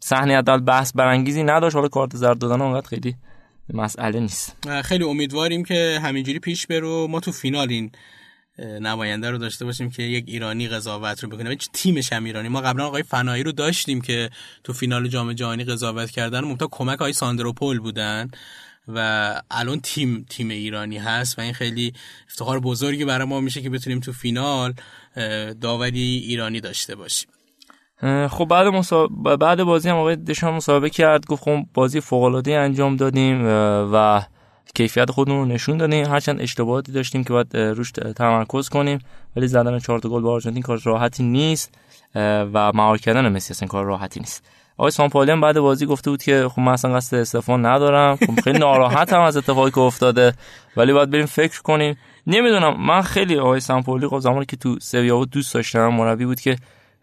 صحنه عدل بحث برانگیزی نداشت. حالا کارت زرد دادن اونقدر خیلی مسئله نیست. خیلی امیدواریم که همینجوری پیش بره، ما تو فینال این نماینده رو داشته باشیم که یک ایرانی قضاوت رو بکنه. هیچ تیمش هم ایرانی. ما قبلا آقای فنایی رو داشتیم که تو فینال جام جهانی قضاوت کردن، ممتا کمک آقای ساندروپول بودن و الان تیم ایرانی هست و این خیلی افتخار بزرگی برای ما میشه که بتونیم تو فینال داوری ایرانی داشته باشیم. خب بعد بازی هم آقای دشان مسابقه کرد، گفت خب بازی فوق‌العاده‌ای انجام دادیم و کیفیت خودمون رو نشون دادیم، هرچند اشتباهاتی داشتیم که باید روش تمرکز کنیم، ولی زدن 4 گل به آرژانتین کار راحتی نیست و مهار کردن مسی اصلا کار راحتی نیست. آقای سامپاولی هم بعد بازی گفته بود که خب من اصلا قصد استعفا ندارم، خب خیلی ناراحتم از اتفاقی که افتاده ولی باید بریم فکر کنیم. نمیدونم، من خیلی آقای سامپاولی خب زمانی که تو سویا بود دوست داشتم، مربی بود که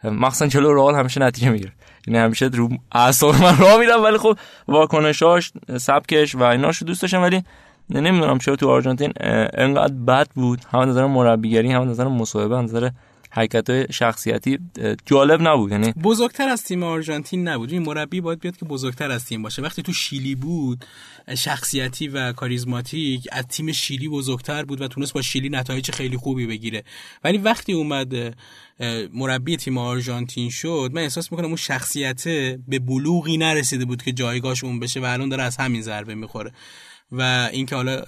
مخصوصا جلو رئال همیشه نتیجه میگیره، یعنی همیشه رو اعصاب من راه میرم ولی خب واکنشاش، سبکش و ایناش دوست داشتم، ولی نمیدونم چرا تو آرژانتین انقدر بد بود، هم نظر مربیگری، هم نظر مصاحبه، هم نظر حرکت‌های شخصیتی جالب نبود، یعنی بزرگتر از تیم آرژانتین نبود. این مربی باید بیاد که بزرگتر از تیم باشه. وقتی تو شیلی بود شخصیتی و کاریزماتیک از تیم شیلی بزرگتر بود و تونست با شیلی نتایج خیلی خوبی بگیره، ولی وقتی اومد مربی تیم آرژانتین شد، من احساس میکنم اون شخصیت به بلوغی نرسیده بود که جایگاهش اون بشه و الان داره از همین ضربه میخوره. و اینکه حالا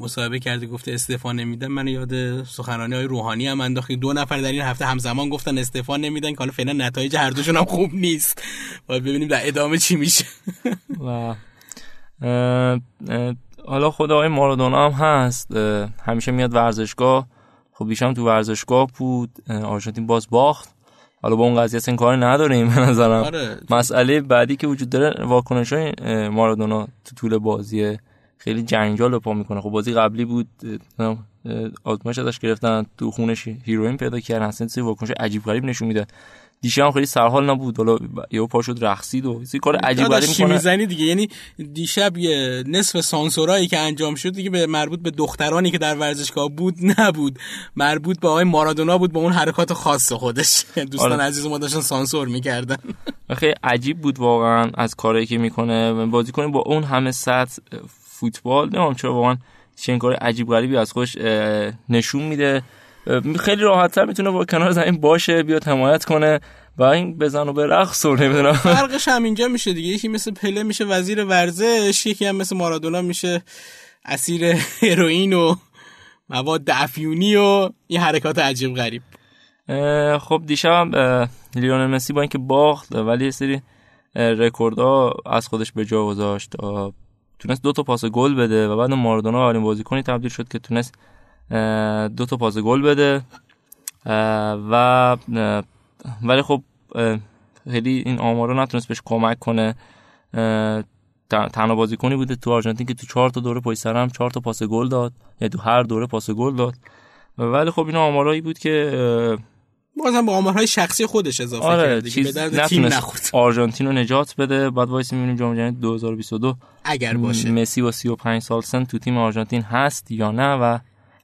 مصاحبه کرده گفته استعفا نمیدن، من یاد سخنرانی های روحانی هم انداخت که 2 نفر در این هفته همزمان گفتن استعفا نمیدن، که حالا فعلا نتایج هر دوشون هم خوب نیست، باید ببینیم در ادامه چی میشه. و حالا خدای مارادونا هم هست، همیشه میاد ورزشگاه، خب بیشم تو ورزشگاه بود، آرژانتین باز باخت. حالا با اون قضیه اصلا کاری نداریم به نظرم. آره. مسئله بعدی که وجود داره واکنش‌های مارادونا تو طول بازیه، خیلی جنجال پا میکنه. خب بازی قبلی بود آزمایش ازش گرفتن، تو خونش هیروئین پیدا کردن، اصلا واکنش عجیب غریب نشون میداد. دیشب هم خیلی سرحال نبود، حالا یهو پا شد رقصید و این کار عجیب غریب میکنه میزنی دیگه. یعنی دیشب یه نصف سانسورایی که انجام شد دیگه به مربوط به دخترانی که در ورزشگاه بود نبود، مربوط به آقای مارادونا بود با اون حرکات خاص خودش. دوستان آره. عزیز ما داشتن سانسور میکردن. خیلی عجیب بود واقعا از کاری که میکنه، بازیکن با اون همه سطح فوتبال، نمیدونم چرا واقعا چنین کار عجیب غریبی از خودش نشون میده. خیلی راحت‌تر میتونه با کنار زمین باشه، بیاد حمایت کنه و این بزن و به رقص و نمیدونم. فرقش همینجا میشه دیگه، یکی مثل پله میشه وزیر ورزش، یکی هم مثل مارادونا میشه اسیر هیروئین و مواد افیونی و این حرکات عجیب غریب. خب دیشب لیونل مسی با اینکه باخت ولی یه سری رکوردها از خودش به جا گذاشت، تونست 2 تا پاس گل بده و بعد مارادونا اولین بازیکنی تبدیل شد که تونست 2 تا پاس گل بده. و ولی خب خیلی این آمارا نتونست بهش کمک کنه، تنها بازیکنی بوده تو آرژانتین که تو 4 تا دوره پشت سر هم 4 تا پاس گل داد، یعنی تو هر دوره پاس گل داد. ولی خب این آمارایی بود که بازم با آمارهای شخصی خودش اضافه کرد دیگه، به درد تیم نخورد. آرژانتین رو نجات بده. بعد وایس می‌بینیم جام جهانی 2022 اگر باشه مسی با 35 سال سن تو تیم آرژانتین هست یا نه، و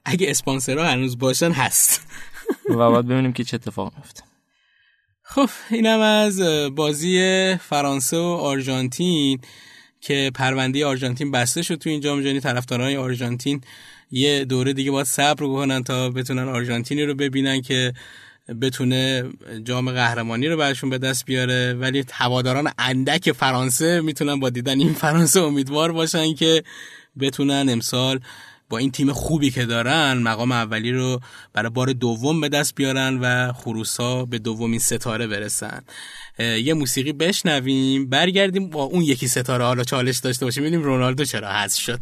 اگه اسپانسرها هنوز باشن هست. و بعد ببینیم که چه اتفاق میفته. خب اینم از بازی فرانسه و آرژانتین که پرونده آرژانتین بسته شد تو این جام جهانی. طرفدارای آرژانتین یه دوره دیگه باید صبر کنن تا بتونن آرژانتینی رو ببینن که بتونه جام قهرمانی رو برشون به دست بیاره، ولی هواداران اندک فرانسه میتونن با دیدن این فرانسه امیدوار باشن که بتونن امسال با این تیم خوبی که دارن مقام اولی رو برای بار دوم به دست بیارن و خروس‌ها به دومین ستاره برسن. یه موسیقی بشنویم، برگردیم با اون یکی ستاره حالا چالش داشته باشیم، ببینیم رونالدو چرا حذف شد.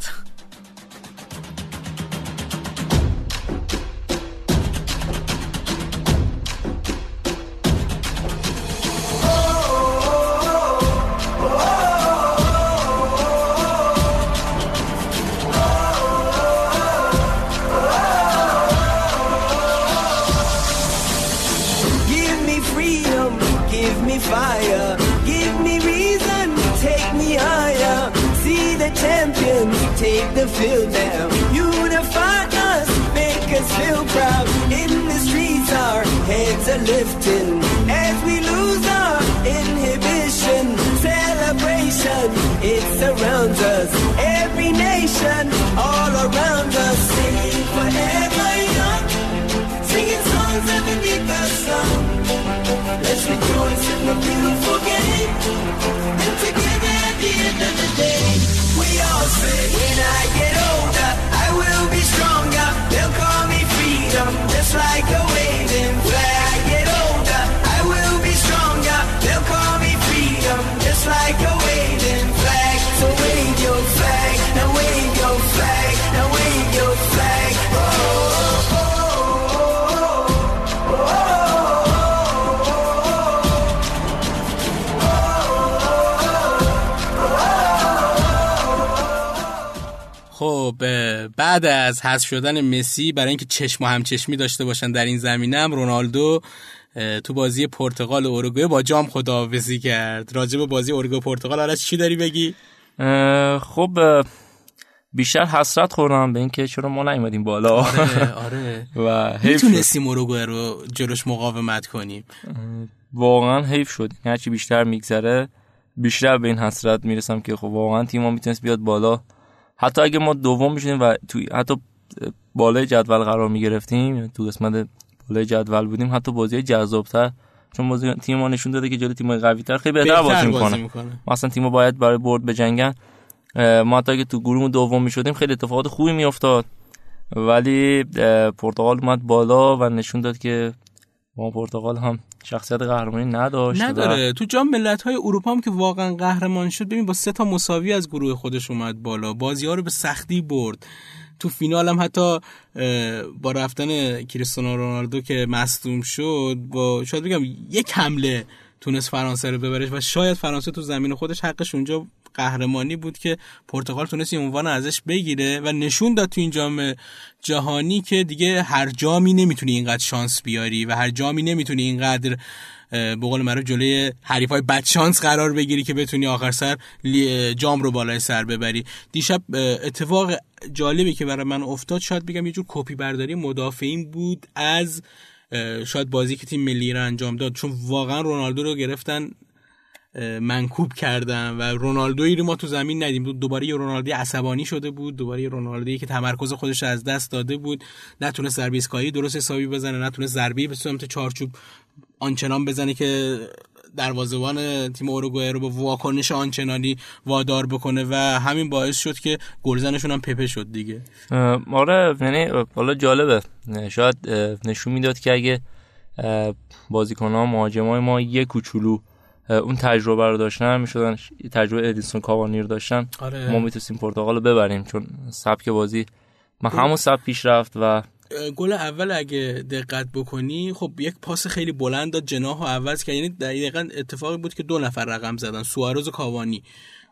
بعد از حذف شدن مسی برای اینکه چشم و همچشمی داشته باشن در این زمینه، هم رونالدو تو بازی پرتغال و اوروگوئه با جام خداحافظی کرد. راجب بازی اوروگوئه پرتغال آرش چی داری بگی؟ خب بیشتر حسرت خوردم به اینکه چرا ما نیومدیم بالا. آره و میتونستیم اوروگوئه رو جلوش مقاومت کنیم. واقعا حیف شد. هرچی بیشتر میگذره بیشتر به این حسرت میرسم که خب واقعا تیم ما میتونست بیاد بالا. حتی اگه ما دوم میشدیم و حتی بالای جدول قرار میگرفتیم، تو قسمت بالای جدول بودیم، حتی بازی جذاب‌تر، چون بازی تیم ما نشون داده که جلوی تیم‌های قوی‌تر خیلی بهتر بازی می‌کنه. مثلا تیم ما باید برای برد بجنگن. ما تا اگه تو گروه دوم میشدیم خیلی اتفاقات خوبی میافتاد، ولی پرتغال اومد بالا و نشون داد که ما پرتغال هم شخصیت قهرمانی نداره. تو جام ملت‌های اروپا هم که واقعا قهرمان شد، ببین با 3 تا مساوی از گروه خودش اومد بالا، بازی‌ها رو به سختی برد. تو فینال هم حتی با رفتن کریستیانو رونالدو که مصدوم شد، با شاید بگم یک حمله تونست فرانسه رو ببرش و شاید فرانسه تو زمین خودش حقش اونجا قهرمانی بود که پرتغال تونست این عنوان ازش بگیره و نشون داد تو این جام جهانی که دیگه هر جامی نمیتونی اینقدر شانس بیاری و هر جامی نمیتونی اینقدر به قول معروف جلوی حریفای بدشانس قرار بگیری که بتونی آخر سر جام رو بالای سر ببری. دیشب اتفاق جالبی که برای من افتاد، شاید بگم یه جور کپی برداری مدافعین بود از شاید بازی که تیم ملی ایران انجام داد، چون واقعا رونالدو رو گرفتن منکوب کردن و رونالدویی رو ما تو زمین ندیم. دوباره یه رونالدوی عصبانی شده بود، دوباره یه رونالدویی که تمرکز خودش از دست داده بود، نتونست ضربه ایستگاهی درست حسابی بزنه، نتونست ضربه به سمت چارچوب آنچنان بزنه که دروازه‌بان تیم اوروگوئه رو با واکنش آنچنانی وادار بکنه و همین باعث شد که گلزنشون هم پپه شد دیگه. آره، یعنی حالا جالبه، شاید نشون میداد که اگه بازیکن‌ها مهاجمای ما یک کوچولو اون تجربه رو داشتن، میشدن تجربه ادینسون کاوانی رو داشتن، آره، ما میتونستیم پرتغال رو ببریم، چون سبک بازی ما همون سبک پیش رفت. و گل اول اگه دقت بکنی، خب یک پاس خیلی بلند داد، جناحو عوض کرد، یعنی دقیقاً اتفاقی بود که دو نفر رقم زدن، سوارز و کاوانی.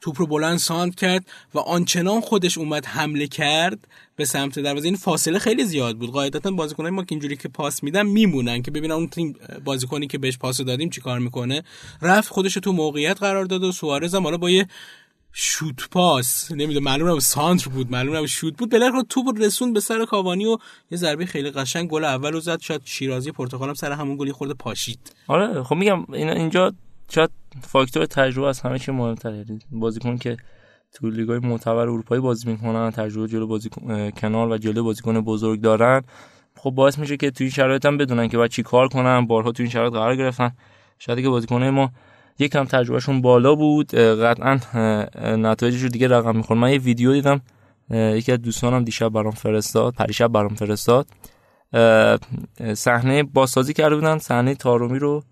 توپ رو بلند سانت کرد و آنچنان خودش اومد حمله کرد به سمت دروازه. این فاصله خیلی زیاد بود. قاعدتاً بازیکنای ما که اینجوری که پاس میدن میمونن که ببینن اون تیم بازیکنی که بهش پاس دادیم چیکار میکنه. رفت خودش تو موقعیت قرار داد و سوارز هم حالا با یه شوت پاس، نمیدونم معلومه سانتر بود، معلومه شوت بود، بالاخره توپ رسوند به سر کاوانی و یه ضربه خیلی قشنگ گل اولو زد. شاید شیرازی پرتغال هم سر همون گلی خورده پاشید. آره، خب میگم اینجا شاید فاکتور تجربه از همه چی مهم‌تره. بازیکن که تو لیگ‌های معتبر اروپایی بازی می‌کنن، تجربه جلو بازیکن کنار و جلو بازیکن بزرگ دارن، خب باعث میشه که تو این شرایط هم بدونن که باید چی کار کنن. بارها تو این شرایط قرار گرفتن. شاید که بازیکن‌های ما یکم تجربهشون بالا بود، قطعاً نتایجش رو دیگه رقم می‌خورد. من یه ویدیو دیدم، یکی از دوستانم پریشب برام فرستاد، صحنه بازسازی کرده بودن، صحنه تارومی رو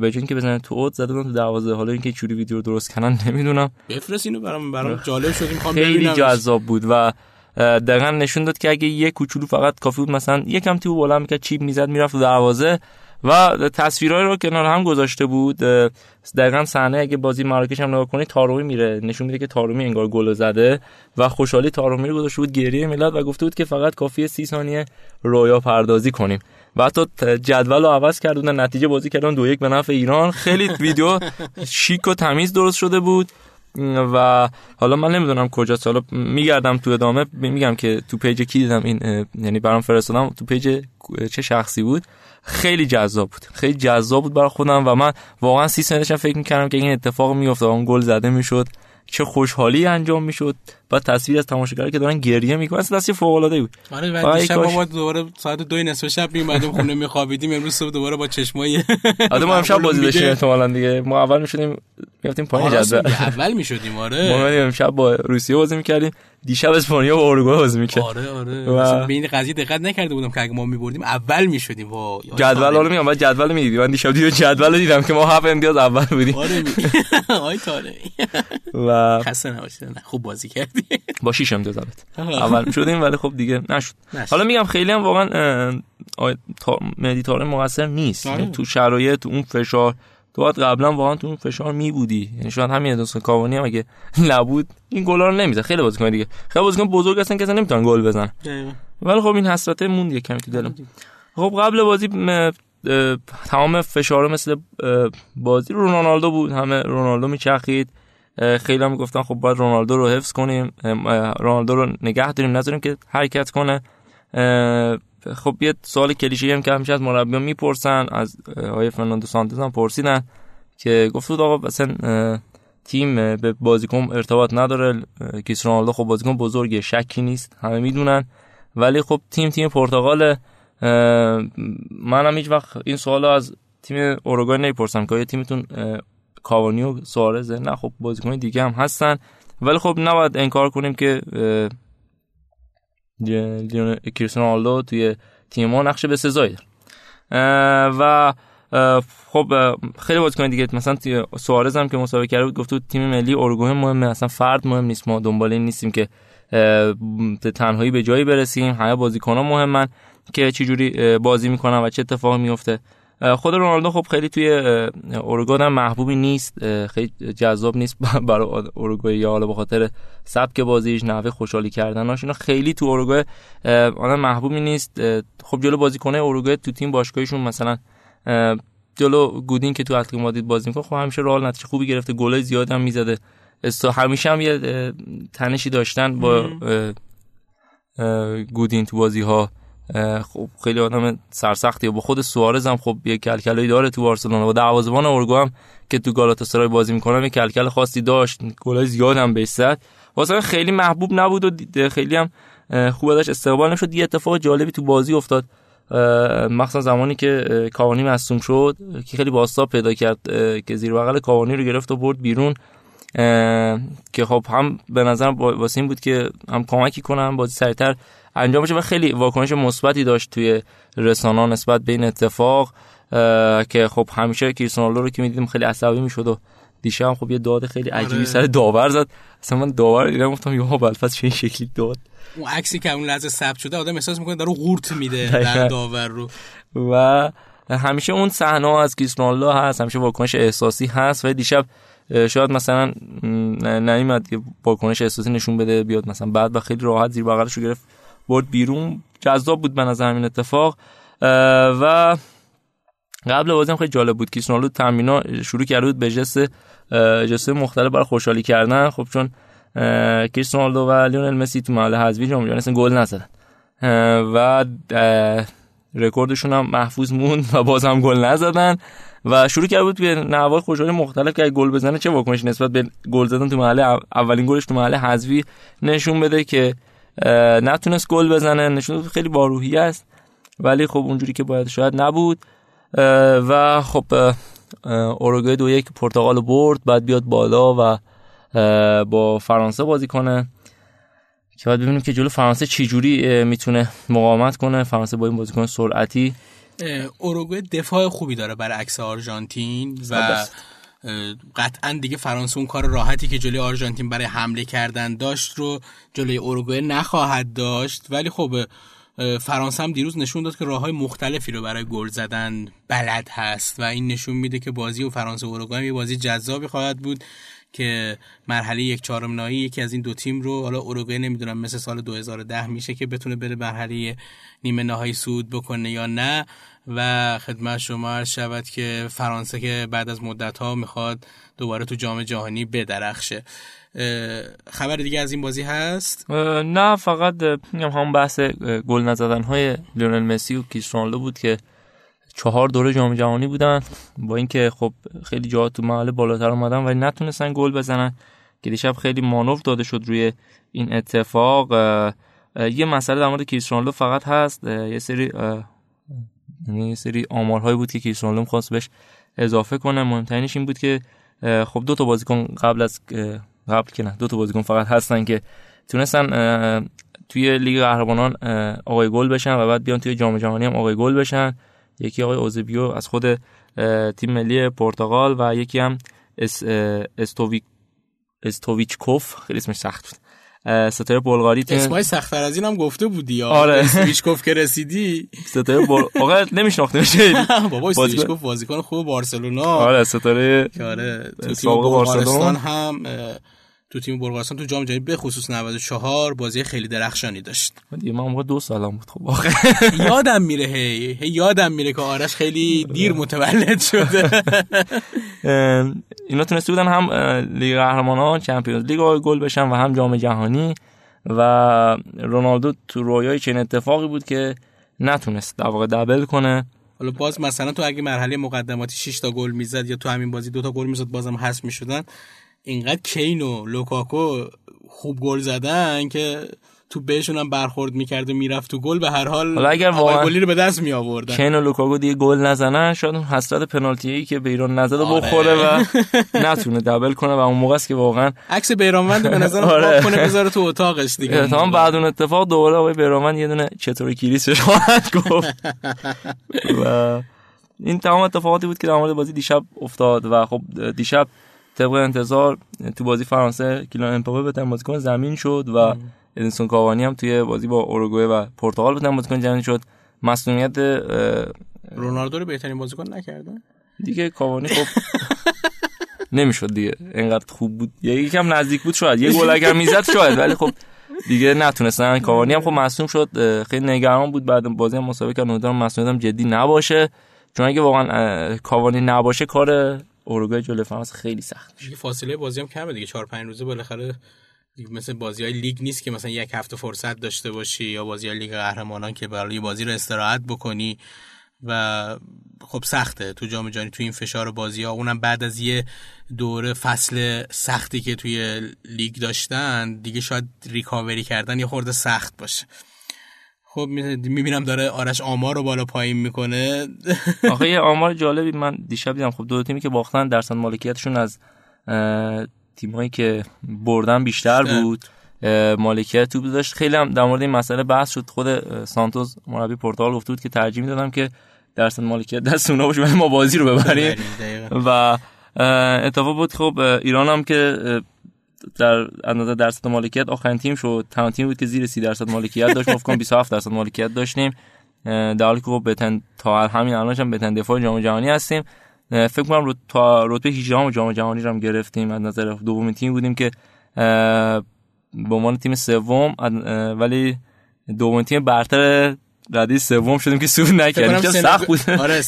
به جون که بزنن تو اوت زده بودن تو دروازه. حالا اینکه چوری ویدیو رو درست کنن نمیدونم، بفرست اینو برام جالب شد، می‌خوام ببینم. خیلی جذاب بود و دقیقاً نشون داد که اگه یه کوچولو فقط کافی بود، مثلا یکم تیپ بلند می‌کرد، چیپ می‌زد، می‌رفت تو دروازه. و تصویرای رو کنار هم گذاشته بود. دقیقاً صحنه اگه بازی مراکش هم نگاه کنی، تارومی میره، نشون میده که تارومی انگار گل زده و خوشحالی تارومی رو گذاشته بود گریه میلاد و گفته بود که فقط کافیه 30 ثانیه رویا پردازی کنیم و حتی جدول رو عوض کردن، نتیجه بازی کردن 2-1 به نفع ایران. خیلی ویدیو شیک و تمیز درست شده بود و حالا من نمیدونم کجاست، حالا میگردم تو ادامه میگم که تو پیج کی دیدم این، یعنی برام فرستادم تو پیج چه شخصی بود. خیلی جذاب بود، خیلی جذاب بود برای خودم و من واقعا 30 ثانیه داشتم فکر می‌کردم که این اتفاق می‌افته، اون گل زده میشد، چه خوشحالی انجام میشد و تصویر از تماشاگرایی که دارن گریه میکنن، اصلا دستی فوق‌العاده بود. آره، دیشب ما دوباره ساعت 2:00 شب میومدیم خونه میخوابیدیم، امروز صبح دوباره با چشمای آدم هم شب بازی داشتیم احتمالاً دیگه. ما اول میشدیم میافتیم پایین جدول، اول میشدیم. آره، ما امشب با روسیه بازی میکردیم، دیشب اسپانیا با اروگوئه بازی میکرد. آره و به این قضیه دقت نکرده بودم که اگه ما میبردیم اول میشدیم. وا جدول رو میام، بعد جدول میدیدی. من دیشب جدول دیدم که ما 7 امتیاز اول بودیم. آره و خسته نباشید، خوب بازی کردی. با 6 امتیاز اول شدیم ولی خب دیگه نشد. حالا میگم خیلی هم واقعا مدیتار مقصر نیست. تو شرایط، تو اون فشار، تو باید قبلا واقعا تو اون فشار میبودی. یعنی شاید همین ادینسون کاوانی هم اگه نبود این گلا رو نمیزد. خیلی بازیکن دیگه، خیلی بازیکن بزرگ هستن که اصلا نمیتونن گل بزنن، ولی خب این حسرت موند یه کمی تو دلم. خب قبل بازی تمام فشار مثل بازی رونالدو بود، همه رونالدو میچرخید، خیلی هم گفتن خب باید رونالدو رو حفظ کنیم، رونالدو رو نگه داریم، نذاریم که حرکت کنه. خب یه سوال کلیشه‌ای هم که همیشه از مربیان میپرسن، از آقای فرناندو سانتز هم پرسیدن که گفت آقا اصلا تیم به بازیکن ارتباط نداره، کریستیانو رونالدو خب بازیکن بزرگه، شکی نیست، همه میدونن، ولی خب تیم پرتغال. منم هیچ وقت این سوالو از تیم اوروگوئه نمیپرسم که آیا تیمتون کاوانی و سوارز، نه خب بازیکن دیگه هم هستن، ولی خب نباید انکار کنیم که کریستیانو رونالدو توی تیم ما نقش بسزایی داره. و خب خیلی بازیکن دیگه مثلا سوارز هم که مسابقه کرده بود گفت تو تیم ملی اوروگوئه مهمه، اصلا فرد مهم نیست، ما دنبال این نیستیم که تنهایی به جایی برسیم، همه بازیکن‌ها مهمن که چه جوری بازی میکنن و چه اتفاقی میفته. خود رونالدو خب خیلی توی اوروگوئه محبوبی نیست، خیلی جذاب نیست برای اوروگوئه، یا حالا به خاطر سبک بازیش، نحوه خوشحالی کردناش، اینا خیلی تو اوروگوئه آدم محبوبی نیست. خب جلو بازیکن‌های اوروگوئه تو تیم باشگاهیشون مثلا جلو گودین که تو اتلتیکو مادرید بازی میکنه، خب همیشه رئال نتیجه خوبی گرفته، گلای زیادی هم میزده، همیشه هم یه تنشی داشتن با گودین تو بازی‌ها. خب خیلی آدم سرسختیه. با خود سوارز هم خب یه کلکلایی داره تو بارسلونا، و دروازه‌بان اورگو هم که تو گالاتاسرای بازی میکنه یه کلکل خاصی داشت، گلای زیاد هم بهش زد، واسه خیلی محبوب نبود و خیلی هم خوب ازش استقبال نشد. یه اتفاق جالبی تو بازی افتاد، مخصوصا زمانی که کاوانی مصدوم شد که خیلی بازتاب پیدا کرد، که زیر بغل کاوانی رو گرفت و برد بیرون، که خب هم به نظر واسه این بود که هم کمکی کنم بازی سریعتر انجام بشه، و خیلی واکنش مثبتی داشت توی رسانه‌ها نسبت به این اتفاق، که خب همیشه کریستیانو رونالدو رو که می‌دیدیم خیلی عصبی می‌شد، و دیشب هم خب یه داد خیلی عجیبی سر داور زد، اصلا من داور دیدم گفتم یهو بلفظ چه شکلی داد، اون عکسی که اون لحظه ثبت شده آدم احساس می‌کنه داره قورت میده در داور رو. و همیشه اون صحنه از کریستیانو رونالدو هست، همیشه واکنش احساسی هست، و دیشب شاید مثلا نیامد که واکنش احساسی نشون بده، بیاد مثلا بعد خیلی راحت زیر بغلش رو گرفت برد بیرون، جذاب بود به نظر همین اتفاق. و قبل بازی هم خیلی جالب بود، کریستیانو رونالدو تمرین‌ها شروع کرده بود به جست مختلف برای خوشحالی کردن، خب چون کریستیانو رونالدو و لیونل مسی تو محل حذفی جام جهانی گل نزدن و رکوردشون هم محفوظ موند و باز هم گل نزدن، و شروع کرده بود به نوع خوشحالی مختلف که گل بزنه چه واکنشی نسبت به گل زدن تو محل اولین گلش تو محل حذفی نشون بده، که نتونست گل بزنه، نشون خیلی با روحیه است، ولی خب اونجوری که باید شاید نبود. و خب اوروگوئه 2-1 پرتغال برد، بعد بیاد بالا و با فرانسه بازی کنه که باید ببینیم که جلو فرانسه چی جوری میتونه مقاومت کنه. فرانسه با این بازیکن سرعتی، اوروگوئه دفاع خوبی داره برعکس آرژانتین، و قطعا دیگه فرانسه اون کار راحتی که جلوی آرژانتین برای حمله کردن داشت رو جلوی اوروگوئه نخواهد داشت. ولی خب فرانسه هم دیروز نشون داد که راه‌های مختلفی رو برای گل زدن بلد هست، و این نشون میده که بازی و فرانسه و اوروگوئه یه بازی جذابی خواهد بود که مرحله 1/4 نهایی یکی از این دو تیم رو، حالا اوروگوئه نمیدونم مثل سال 2010 میشه که بتونه بره مرحله نیمه نهایی صعود بکنه یا نه. و خدمت شما عرض شود که فرانسه که بعد از مدت‌ها میخواد دوباره تو جام جهانی بدرخشه. خبر دیگه از این بازی هست؟ نه، فقط میگم همون بحث گل نزدن‌های لیونل مسی و کریستیانو رونالدو بود که 4 دوره جام جهانی بودن، با اینکه خب خیلی جاها تو محل بالاتر اومدن ولی نتونستن گل بزنن، که دیشب خیلی مانور داده شد روی این اتفاق. یه مسئله در مورد کریستیانو رونالدو فقط هست، یه سری آمارهایی بود که کریستیانو رونالدو می‌خواست بهش اضافه کنه. مهمترینش این بود که خب دو تا بازیکن فقط هستن که تونستن توی لیگ قهرمانان آقای گل بشن و بعد بیان توی جام جهانی هم آقای گل بشن، یکی آقای اوزبیو از خود تیم ملی پرتغال و یکی هم استویچکوف، خیلی اسمش سخت بود، ستاره بلغاری. اسمای سخت‌تر از اینم گفته بودی یا؟ آره. استویچکوف که رسیدی ستاره واقعا نمی‌شناختمش. بابا استویچکوف بازیکن خوب بارسلونا، آره ستاره، آره تو بارسلونا هم تو تیم بلغارستان تو جام جهانی به خصوص 94 بازی خیلی درخشانی داشت. دیگه من موقع 2 سالم بود. خب واقعا یادم میره یادم میره که آرش خیلی دیر متولد شده. اینا تونسته بودن هم لیگ قهرمانان چمپیونز لیگ گل بشن و هم جام جهانی، و رونالدو تو رویای چنین اتفاقی بود که نتونست در واقع دبل کنه. حالا باز مثلا تو اگه مرحله مقدماتی 6 تا گل میزد یا تو همین بازی 2 تا گل میزد بازم حذف میشدن. اینقدر کین و لوکاکو خوب گل زدن که تو بهشون هم برخورد میکرد و میرفت تو گل. به هر حال آقای گلی رو به دست میآوردن. کین و لوکاکو دیگه گل نزنن شاید حسرت پنالتی‌ای که به ایران نزد بخوره و نتونه دبل کنه، و اون موقع است که واقعا عکس بیرانوند به نظر خواب کنه بذاره تو اتاقش دیگه. تمام بعد اون اتفاق دوباره آقای بیرانوند یه دونه چطوری کلیسش خواهد گفت. و این تمام اتفاقاتی بود که در مورد بازی دیشب افتاد. و خب دیشب طبق انتظار تو بازی فرانسه کیلیان امباپه بهترین بازیکن زمین شد و ادینسون کاوانی هم توی بازی با اوروگوئه و پرتغال بهترین بازیکن زمین شد. مسئولیت رونالدو رو بهترین بازیکن نکردن دیگه. کاوانی خب نمیشد دیگه، اینقدر خوب بود. یکم نزدیک بود شاید یه گل اگر میزد شاید، ولی خب دیگه نتونستن. کاوانی هم خب مصدوم شد، خیلی نگران بود بعد بازی هم مسابقه کرد. امیدوارم مسئولیتم جدی نباشه، چون اگه واقعا کاوانی نباشه کار اوروگوئه جلوی فرانسه خیلی سخت میشه. فاصله بازی هم کمه دیگه، 4-5 روزه بالاخره. مثل بازی‌های لیگ نیست که مثلا یک هفته فرصت داشته باشی، یا بازی‌های لیگ قهرمانان که برای بازی رو استراحت بکنی. و خب سخته تو جام جهانی تو این فشار بازی‌ها، اونم بعد از یه دوره فصل سختی که توی لیگ داشتن دیگه، شاید ریکاوری کردن یه خورده سخت باشه. خب میبینم داره آرش آمار رو بالا پایین میکنه. آخه یه آمار جالبی من دیشب دیدم. خب دو تیمی که باختن درصد مالکیتشون از تیمایی که بردن بیشتر بود، مالکیت توپ داشت. خیلی هم در مورد این مسئله بحث شد. خود سانتوس مربی پرتغال گفته بود که ترجیح میدادم که درصد مالکیت دست اونا باشه ولی ما بازی رو ببریم. و اتفاق بود خب ایران هم که در اندازه درصد مالکیت آخرین تیم شد، تنها تیم بود که زیر 30% مالکیت داشت. گفتم 27% مالکیت داشتیم، در حالی که خب بتن تا همین الانش هم بتن دفاع جام جهانی هستیم. فکر کنم رتبه 18 جام جهانی رو هم گرفتیم، از نظر دومین تیم بودیم که به عنوان تیم سوم، ولی دومین تیم برتر ردی سوم شدیم که صعود نکردیم. چه سخت بود. آره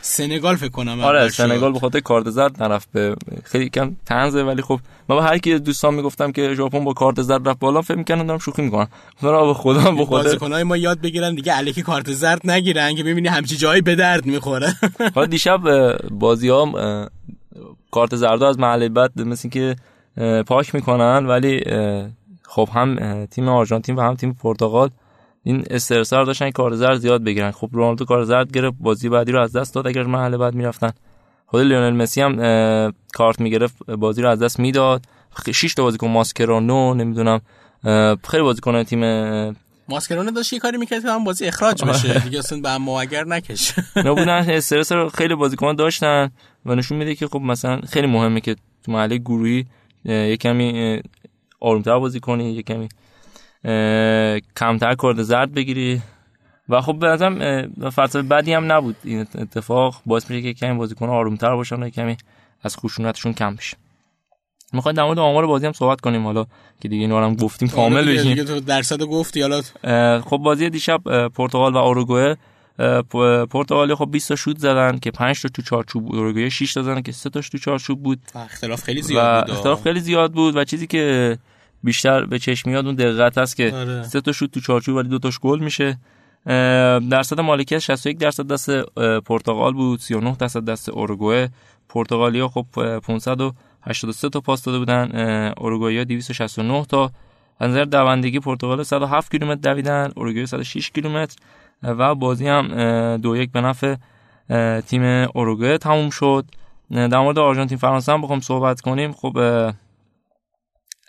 سنگال فکر کنم. آره سنگال به خاطر کارت زرد نرفت، به خیلی کم طنزه. ولی خب من به هر کی دوستان میگفتم که ژاپن با کارت زرد رفت بالا، فکر می‌کردن دارم شوخی می‌کنم. اونا به خدا به خدا بازیکن‌های ما یاد بگیرن دیگه، الکی کارت زرد نگیرن که ببینی همچی جایی به درد می‌خوره. حالا دیشب بازی‌ها کارت زرد از محل بعد مثل که پاک می‌کنن، ولی خب هم تیم آرژانتین و هم تیم پرتغال این استرسار داشتن کارت زرد زیاد بگیرن. خب رونالدو کارت زرد گرفت، بازی بعدی رو از دست داد. اگر مرحله بعد میرفتن، خود لیونل مسی هم کارت میگرفت بازی رو از دست میداد. 6 تا بازیکن ماسکرانو، نمیدونم خیلی بازیکنان تیم ماسکرانو داشت یه کاری میکرد که هم بازی اخراج بشه دیگه، اصلا به هم اگر نکشه نبودن. استرس رو خیلی بازیکنان داشتن و نشون میده که خب مثلا خیلی مهمه که تو مرحله گروهی یه کمی آروم‌تر بازی کنی، یه کمی کمتر کارت زرد بگیری. و خب به نظرم فلسفه بدی هم نبود این اتفاق، باعث میشه که کمی بازیکن آرومتر باشن و کمی از خشونتشون کم بشه. میخوام در مورد آمار بازی هم صحبت کنیم حالا که دیگه اینا رو هم گفتیم کامل بشیم دیگه. تو درصد گفتی حالا. خب بازی دیشب پرتغال و اوروگوئه، پرتغالی خب 20 تا شوت زدن که 5 تا تو چارچوب بود، اوروگوئه 6 تا زدن که 3 تاش تو چارچوب بود. اختلاف خیلی زیاد بود و چیزی که بیشتر به چشم میاد اون دقت است که 3 تا شوت تو چارچوب ولی 2 تاش گل میشه. درصد مالکیت 61% دست پرتغال بود، 39% دست اوروگوئه. پرتغالیا خب 583 تا پاس داده بودن، اوروگوئه 269 تا. از نظر دوندگی پرتغال 107 کیلومتر دویدن، اوروگوئه 106 کیلومتر. و بازی هم 2-1 به نفع تیم اوروگوئه تموم شد. در مورد آرژانتین فرانسه هم بخوام صحبت کنیم، خب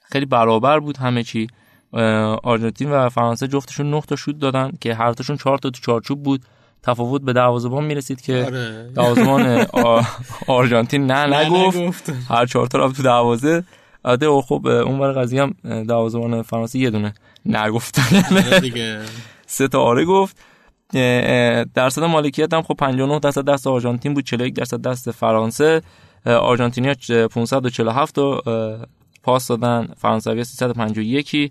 خیلی برابر بود همه چی. آرژانتین و فرانسه جفتشون 9 تا شوت دادن که هر تاشون 4 تا تو چارچوب بود، تفاوت به دروازه‌بان میرسید که دروازه‌بان آرژانتین نگفت هر 4 تا رفت تو دروازه. البته خب اونور قضیه هم دروازه‌بان فرانسه یه دونه نگفتن دیگه، 3 تا آره گفت. درصد مالکیت هم خب 59% دست آرژانتین بود، 41% دست فرانسه. آرژانتینی‌ها 547 تا پاس دادن، فرانسوی 351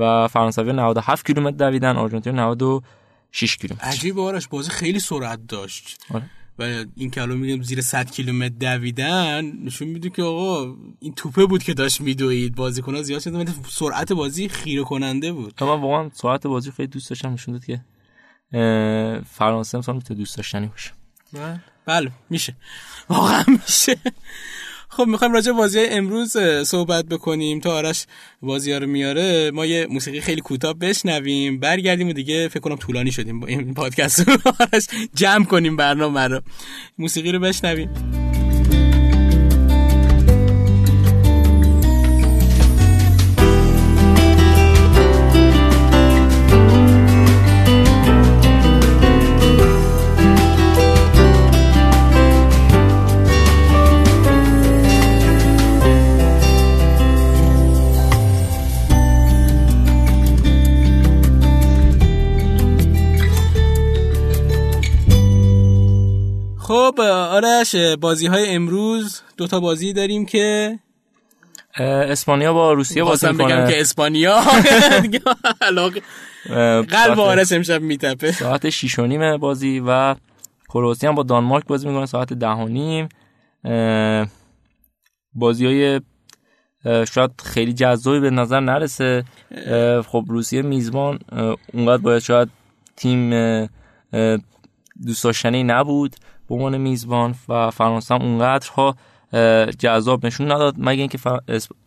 و فرانسوی 97 کیلومتر دویدن، آرژانتین 96 کیلومتر. عجیب آرش، بازی خیلی سرعت داشت. آره. و این که الان میگم زیر 100 کیلومتر دویدن نشون میده که آقا این توپه بود که داشت میدوید، بازیکن‌ها زیاد شدن، سرعت بازی خیره کننده بود. من واقعا سرعت بازی خیلی دوست داشتم، نشون داد که فرانسه هم تو دوست داشتنی باشه. بله میشه، واقعا میشه. خب میخوایم راجع به بازی امروز صحبت بکنیم تا آرش بازی‌ها رو میاره. ما یه موسیقی خیلی کوتاه بشنویم، برگردیم و دیگه فکر کنم طولانی شدیم با این پادکست، رو آرش جمع کنیم برنامه رو. موسیقی رو بشنویم. خب آرش، بازی‌های امروز دوتا بازی داریم که اسپانیا با روسیه بازی می‌کنه. بازم بگم که اسپانیا دیگه علاقه قلب آرش امشب میتپه. ساعت 6:30 بازی و کرواسیا با دانمارک بازی می‌کنه ساعت 10:30. بازی‌های شاید خیلی جذابی به نظر نرسه. خب روسیه میزبان اونقدر باید شاید تیم دوست داشتنی نبود به عنوان میزبان، و فرانسه هم اونقدرها جذاب نشون نداد، مگه اینکه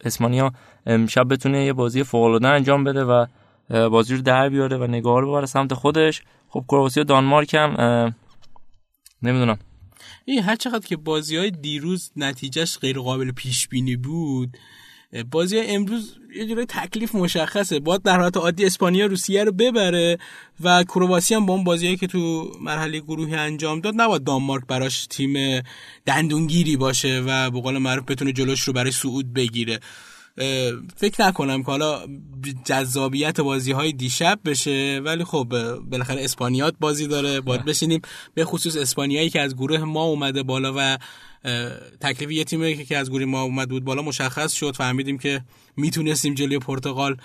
اسپانیا امشب بتونه یه بازی فوق‌العاده انجام بده و بازی رو در بیاره و نگار ببره سمت خودش. خب کرواسیا دانمارک هم نمیدونم، این هر چقدر که بازی‌های دیروز نتیجهش غیر قابل پیش بینی بود، بازی امروز یه جوری تکلیف مشخصه. باید در حالت عادی اسپانیا روسیه رو ببره و کرواسیا هم با اون بازیایی که تو مرحله گروهی انجام داد نباید دانمارک براش تیم دندونگیری باشه و به قول معروف بتونه جلوش رو برای صعود بگیره. فکر نکنم که حالا جذابیت بازی‌های دیشب بشه، ولی خب بالاخره اسپانیات بازی داره، باید بشینیم، به خصوص اسپانیایی که از گروه ما اومده بالا و تکلیف یه تیمی که از گروه ما اومد بود بالا مشخص شد، فهمیدیم که میتونستیم جلوی پرتغال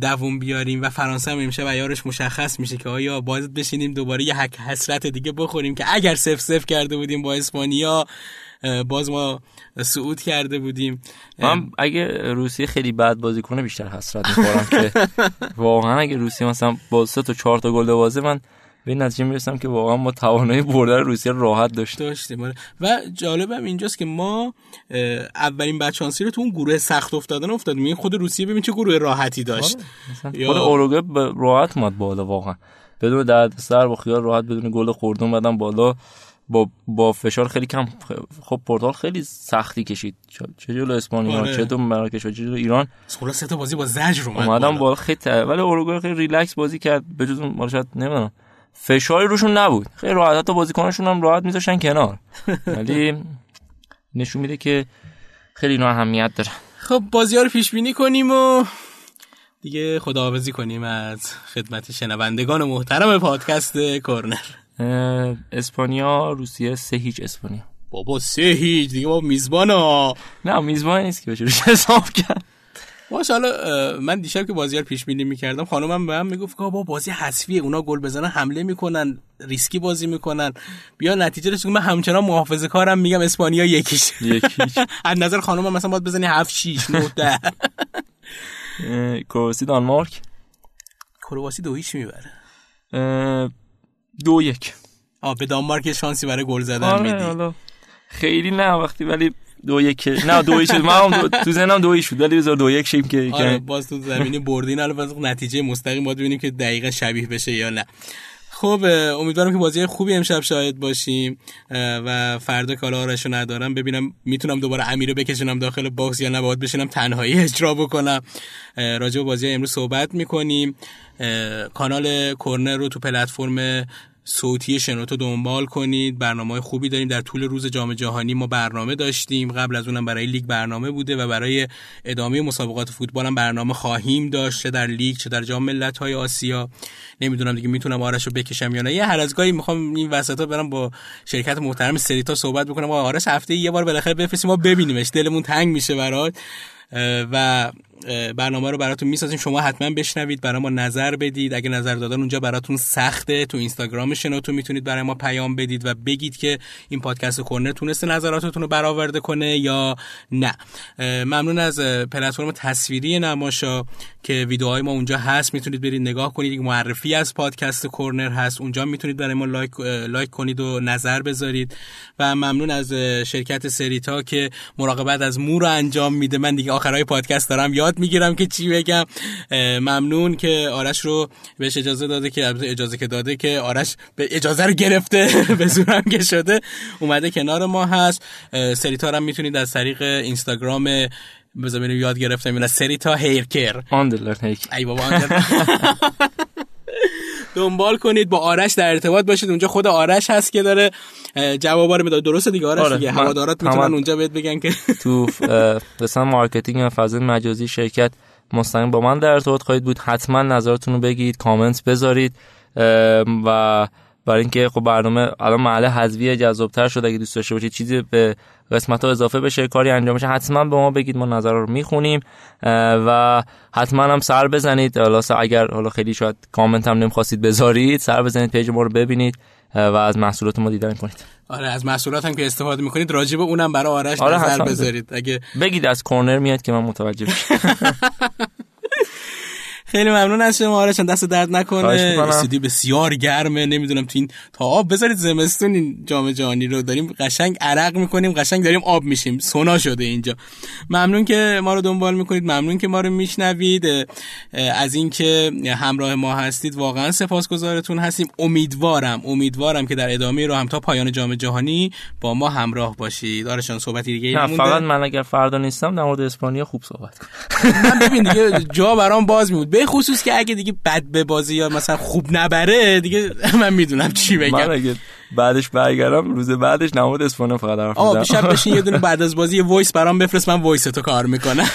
دووم بیاریم و فرانسه هم امشب عیارش مشخص میشه که آیا باید بشینیم دوباره یه حق حسرت دیگه بخوریم که اگر 0-0 کرده بودیم با اسپانیا باز ما صعود کرده بودیم. من اگه روسیه خیلی بد بازی کنه بیشتر حسرت میخورم که واقعا اگه روسیه مثلا با 3 تا 4 تا گل بازه، من به نتیجه میرسم که واقعا ما توانایی بردن روسیه راحت داشتیم. و جالبم اینجاست که ما اولین بچانسی رو تو اون گروه سخت افتاد. میگن خود روسیه ببین چه گروه راحتی داشت، خود اوروگوئه راحت اومد بالا، واقعا بدون دردسر و خیال راحت، بدون گل خوردن بعدن بالا با فشار خیلی کم. خب پرتغال خیلی سختی کشید، چه جلو اسپانیا، چه تو مراکش، چه جلو ایران، کلا 3 تا بازی با زجر اومدن بالا خیلی. ولی اوروگوئه خیلی ریلکس بازی کرد، به جز اون نمیدونم فشاری روشون نبود، خیلی راحت، تا بازیکناشون هم راحت میذاشتن کنار. ولی نشون میده که خیلی اینا اهمیت داره. خب بازی‌ها رو پیش بینی کنیم و دیگه خداحافظی کنیم از خدمت شنوندگان محترم پادکست کرنر. اسپانیا روسیه 3-0 اسپانیا. بابا 3-0 دیگه، بابا میزبانا. نه میزبان نیست که بشه روش حساب کرد. ماشاءالله. من دیشب که بازیار پیش بینی می‌کردم، خانومم بهم میگفت که بابا بازی حذفیه، اونا گل بزنن حمله میکنن، ریسکی بازی میکنن، بیا نتیجه رسون. من همچنان محافظه‌کارم، میگم اسپانیا 1-0. از نظر خانومم مثلا باید بزنی 7-6-9-10. کرواسی دانمارک، کرواسی 2-0 میبره. 2-1. به دانمارک شانسی برای گل زدن میدی؟ خیلی نه وقتی، ولی 2-1 نه 2-1 شد. من تو ذهنم 2-1 شد ولی بذار 2-1 شیم که آره باز تو زمین بردین البته نتیجه مستقیم باید ببینیم که دقیقاً شبیه بشه یا نه. خب امیدوارم که بازی خوبی امشب شاهد باشیم و فردا کالا آرشو ندارم، ببینم میتونم دوباره امیرو بکشونم داخل باکس یا نه، باید بشینم تنهایی اجرا بکنم. راجع به بازی امروز صحبت می‌کنیم. کانال کرنر رو تو پلتفرم صوتی شنوتو دنبال کنید، برنامه‌های خوبی داریم. در طول روز جام جهانی ما برنامه داشتیم، قبل از اونم برای لیگ برنامه بوده و برای ادامه مسابقات فوتبال هم برنامه خواهیم داشت، چه در لیگ چه در جام ملت‌های آسیا. نمیدونم دیگه میتونم آرش رو بکشم یا نه، یه هر از گاهی میخوام این وسطا برم با شرکت محترم سریتا صحبت بکنم، آرش هفته یه بار بالاخره بفرستیم ما ببینیمش، دلمون تنگ میشه برات. و برنامه رو براتون میسازیم، شما حتما بشنوید، برای ما نظر بدید. اگه نظر دادن اونجا براتون سخته، تو اینستاگرام شنوتو میتونید برای ما پیام بدید و بگید که این پادکست کورنر تونسته نظراتتون رو برآورده کنه یا نه. ممنون از پلتفرم تصویری نماشا که ویدیوهای ما اونجا هست، میتونید برید نگاه کنید. معرفی از پادکست کورنر هست، اونجا میتونید برای ما لایک کنید و نظر بذارید. و ممنون از شرکت سریتا که مراقبت از مو رو انجام میده. من دیگه آخرای پادکست دارم یاد میگیرم که چی بگم. ممنون که آرش رو بهش اجازه داده، که اجازه که داده، که آرش به اجازه رو گرفته به زورم که شده اومده کنار ما هست. سریتا رو میتونید از طریق اینستاگرام، بذار ببینم یاد گرفتم، اینا سریتا هیرکر _ ای بابا دنبال کنید، با آرش در ارتباط باشید. اونجا خود آرش هست که داره جوابا رو میده. درسته دیگه آرش؟ دیگه هوادارات میتونن اونجا بهت بگن که تو مثلا مارکتینگ یا فضای مجازی شرکت مستقیم با من در ارتباط خواهید بود. حتما نظرتون رو بگید، کامنت بذارید، و برای اینکه خب برنامه الان معله حذویه جذاب‌تر شده. اگه دوست داشته باشید چیزی به قسمت‌ها اضافه بشه، کاری انجام بشه، حتما به ما بگید، ما نظرا رو میخونیم و حتما هم سر بزنید. حالا اگر حالا خیلی شاید کامنت هم نمی‌خواستید بذارید، سر بزنید پیج ما رو ببینید و از محصولات ما دیدن کنید. آره، از محصولات هم که استفاده می‌کنید راجب اونم برای آرش نظر بذارید. اگه بگید از کورنر میاد که من متوجه بشم. خیلی ممنون از شما آرش، دست درد نکنه. استودیو بسیار گرمه، نمیدونم تو این تا آب بذارید زمستون. این جام جهانی رو داریم قشنگ عرق میکنیم، قشنگ داریم آب میشیم، سونا شده اینجا. ممنون که ما رو دنبال میکنید، ممنون که ما رو میشنوید، از اینکه همراه ما هستید واقعا سپاسگزارتون هستیم. امیدوارم که در ادامه راه هم تا پایان جام جهانی با ما همراه باشید. آرش جان صحبت دیگه ای نمونده؟ فقط من اگر فردا نیستم در مورد اسپانیا خوب صحبت کنم. من ببین دیگه جا برام باز میمونه، به خصوص که اگه دیگه بد به بازی یا مثلا خوب نبره دیگه من میدونم چی بگم. من اگه بعدش برگردم روز بعدش نماد اسپانیا فقط حرف میزنم. شب بشین یه دونه بعد از بازی یه وایس برام بفرست، من وایس تو کار میکنم.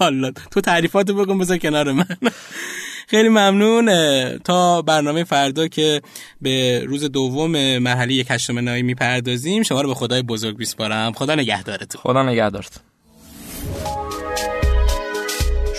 والله تو تعریفاتو بگم بذار کنار من. خیلی ممنون. تا برنامه فردا که به روز دوم مرحله 1/8 نهایی میپردازیم، شما رو به خدای بزرگ میسپارم. خدا نگهدارتون. خدا نگهدارت.